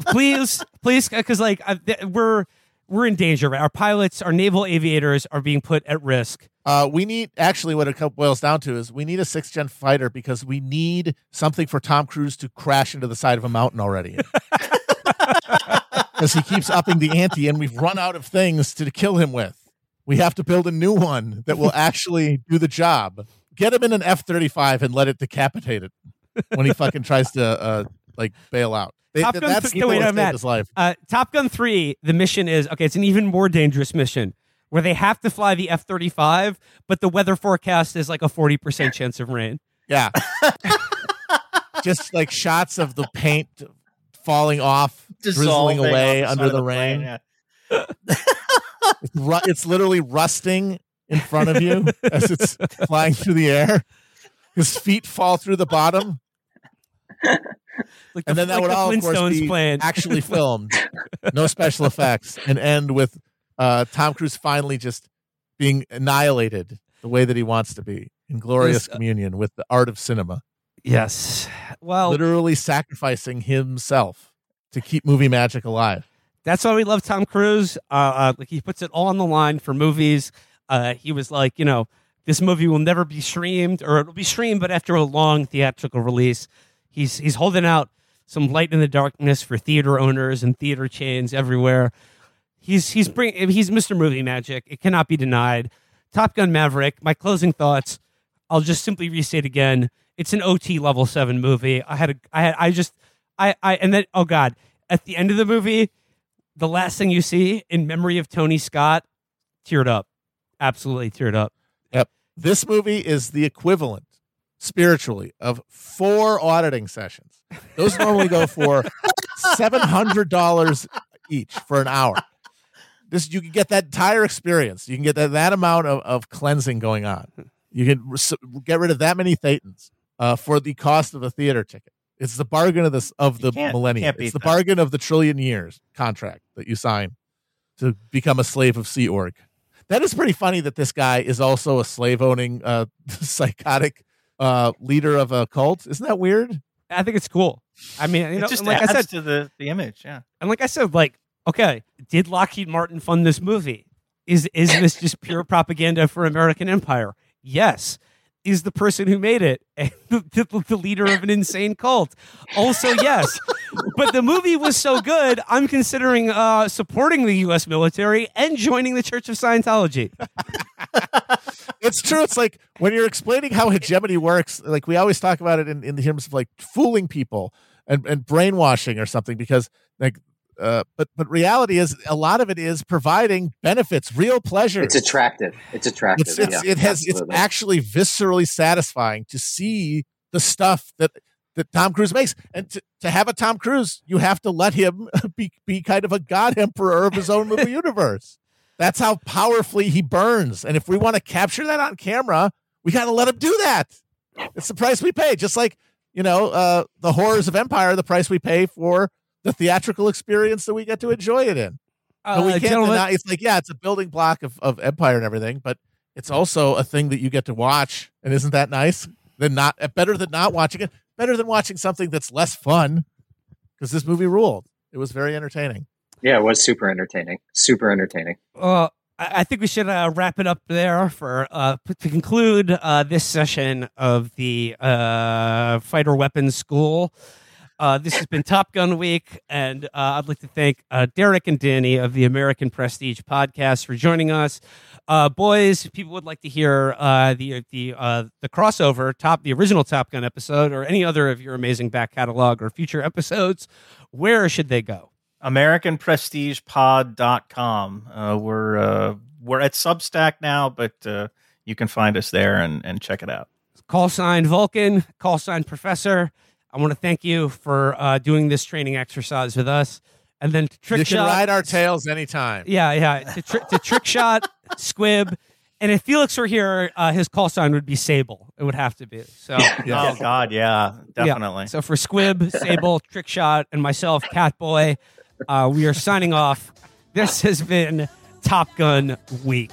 please, please, because like I, th- we're we're in danger. Right? Our pilots, our naval aviators, are being put at risk. Uh, we need actually what it boils down to is we need a sixth gen fighter because we need something for Tom Cruise to crash into the side of a mountain already. Because he keeps upping the ante and we've run out of things to kill him with. We have to build a new one that will actually do the job. Get him in an F thirty-five and let it decapitate it when he fucking tries to uh, like bail out. They, Top th- Gun that's th- the way to save his life. Uh, Top Gun three, the mission is, okay, it's an even more dangerous mission where they have to fly the F thirty-five, but the weather forecast is like a forty percent chance of rain. Yeah. Just like shots of the paint falling off, dissolving drizzling away the under the, the rain. Plane, yeah. it's, ru- it's literally rusting in front of you as it's flying through the air. His feet fall through the bottom. Like the, and then that like would the all, of course, be plan. actually filmed. No special effects. And end with uh, Tom Cruise finally just being annihilated the way that he wants to be in glorious uh, communion with the art of cinema. Yes. Well, literally sacrificing himself to keep movie magic alive. That's why we love Tom Cruise. Uh, uh, like he puts it all on the line for movies. Uh, he was like, you know, this movie will never be streamed, or it'll be streamed, but after a long theatrical release. He's he's holding out some light in the darkness for theater owners and theater chains everywhere. He's he's bring he's Mister Movie Magic. It cannot be denied. Top Gun Maverick. My closing thoughts. I'll just simply restate again. It's an O T level seven movie. I had a, I had, I just, I, I, and then, oh God, at the end of the movie, the last thing you see in memory of Tony Scott, teared up. Absolutely teared up. Yep. This movie is the equivalent spiritually of four auditing sessions. Those normally go for seven hundred dollars each for an hour. This, you can get that entire experience. You can get that, that amount of, of cleansing going on. You can re- get rid of that many Thetans. Uh, for the cost of a theater ticket. It's the bargain of this of the millennium. It's the that. bargain of the trillion years contract that you sign to become a slave of Sea Org. That is pretty funny that this guy is also a slave owning uh, psychotic uh, leader of a cult. Isn't that weird? I think it's cool. I mean, you know, just like I said to the, the image, yeah. And like I said, like, okay, did Lockheed Martin fund this movie? Is is this just pure propaganda for American Empire? Yes. Is the person who made it and the, the leader of an insane cult? Also, yes. But the movie was so good, I'm considering uh, supporting the U S military and joining the Church of Scientology. It's true. It's like when you're explaining how hegemony works, like we always talk about it in, in the terms of like fooling people and, and brainwashing or something, because like, Uh, but but reality is a lot of it is providing benefits, real pleasure. It's attractive. It's attractive. It's, it's, yeah, it has. Absolutely. It's actually viscerally satisfying to see the stuff that, that Tom Cruise makes, and to, to have a Tom Cruise, you have to let him be be kind of a god emperor of his own movie universe. That's how powerfully he burns, and if we want to capture that on camera, we got to let him do that. It's the price we pay. Just like you know, uh, the horrors of Empire, the price we pay for the theatrical experience that we get to enjoy it in. Uh, we can't deny, it's like, yeah, it's a building block of, of Empire and everything, but it's also a thing that you get to watch. And isn't that nice? Then not better than not watching it, better than watching something that's less fun, because this movie ruled. It was very entertaining. Yeah, it was super entertaining. Super entertaining. Uh, I think we should uh, wrap it up there for uh, to conclude uh, this session of the uh, Fighter Weapons School. Uh, this has been Top Gun Week, and uh, I'd like to thank uh, Derek and Danny of the American Prestige Podcast for joining us. Uh, boys, if people would like to hear uh, the the uh, the crossover top, the original Top Gun episode, or any other of your amazing back catalog or future episodes, where should they go? American Prestige Pod dot com. Uh, we're uh, we're at Substack now, but uh, you can find us there and, and check it out. Call sign Vulcan, call sign Professor. I want to thank you for uh, doing this training exercise with us. And then to trick you shot. You can ride our tails anytime. Yeah, yeah. To, tri- to trick shot, squib. And if Felix were here, uh, his call sign would be Sable. It would have to be. So. Yeah. Oh, God, yeah, definitely. Yeah. So for Squib, Sable, Trick Shot, and myself, Catboy, Uh, we are signing off. This has been Top Gun Week.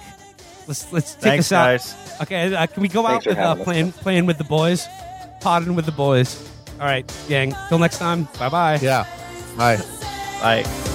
Let's let's take us out. Guys. Okay, uh, can we go Thanks out with uh, playing us. playing with the boys, podding with the boys? All right, gang. Till next time. Bye bye. Yeah. Bye. Bye.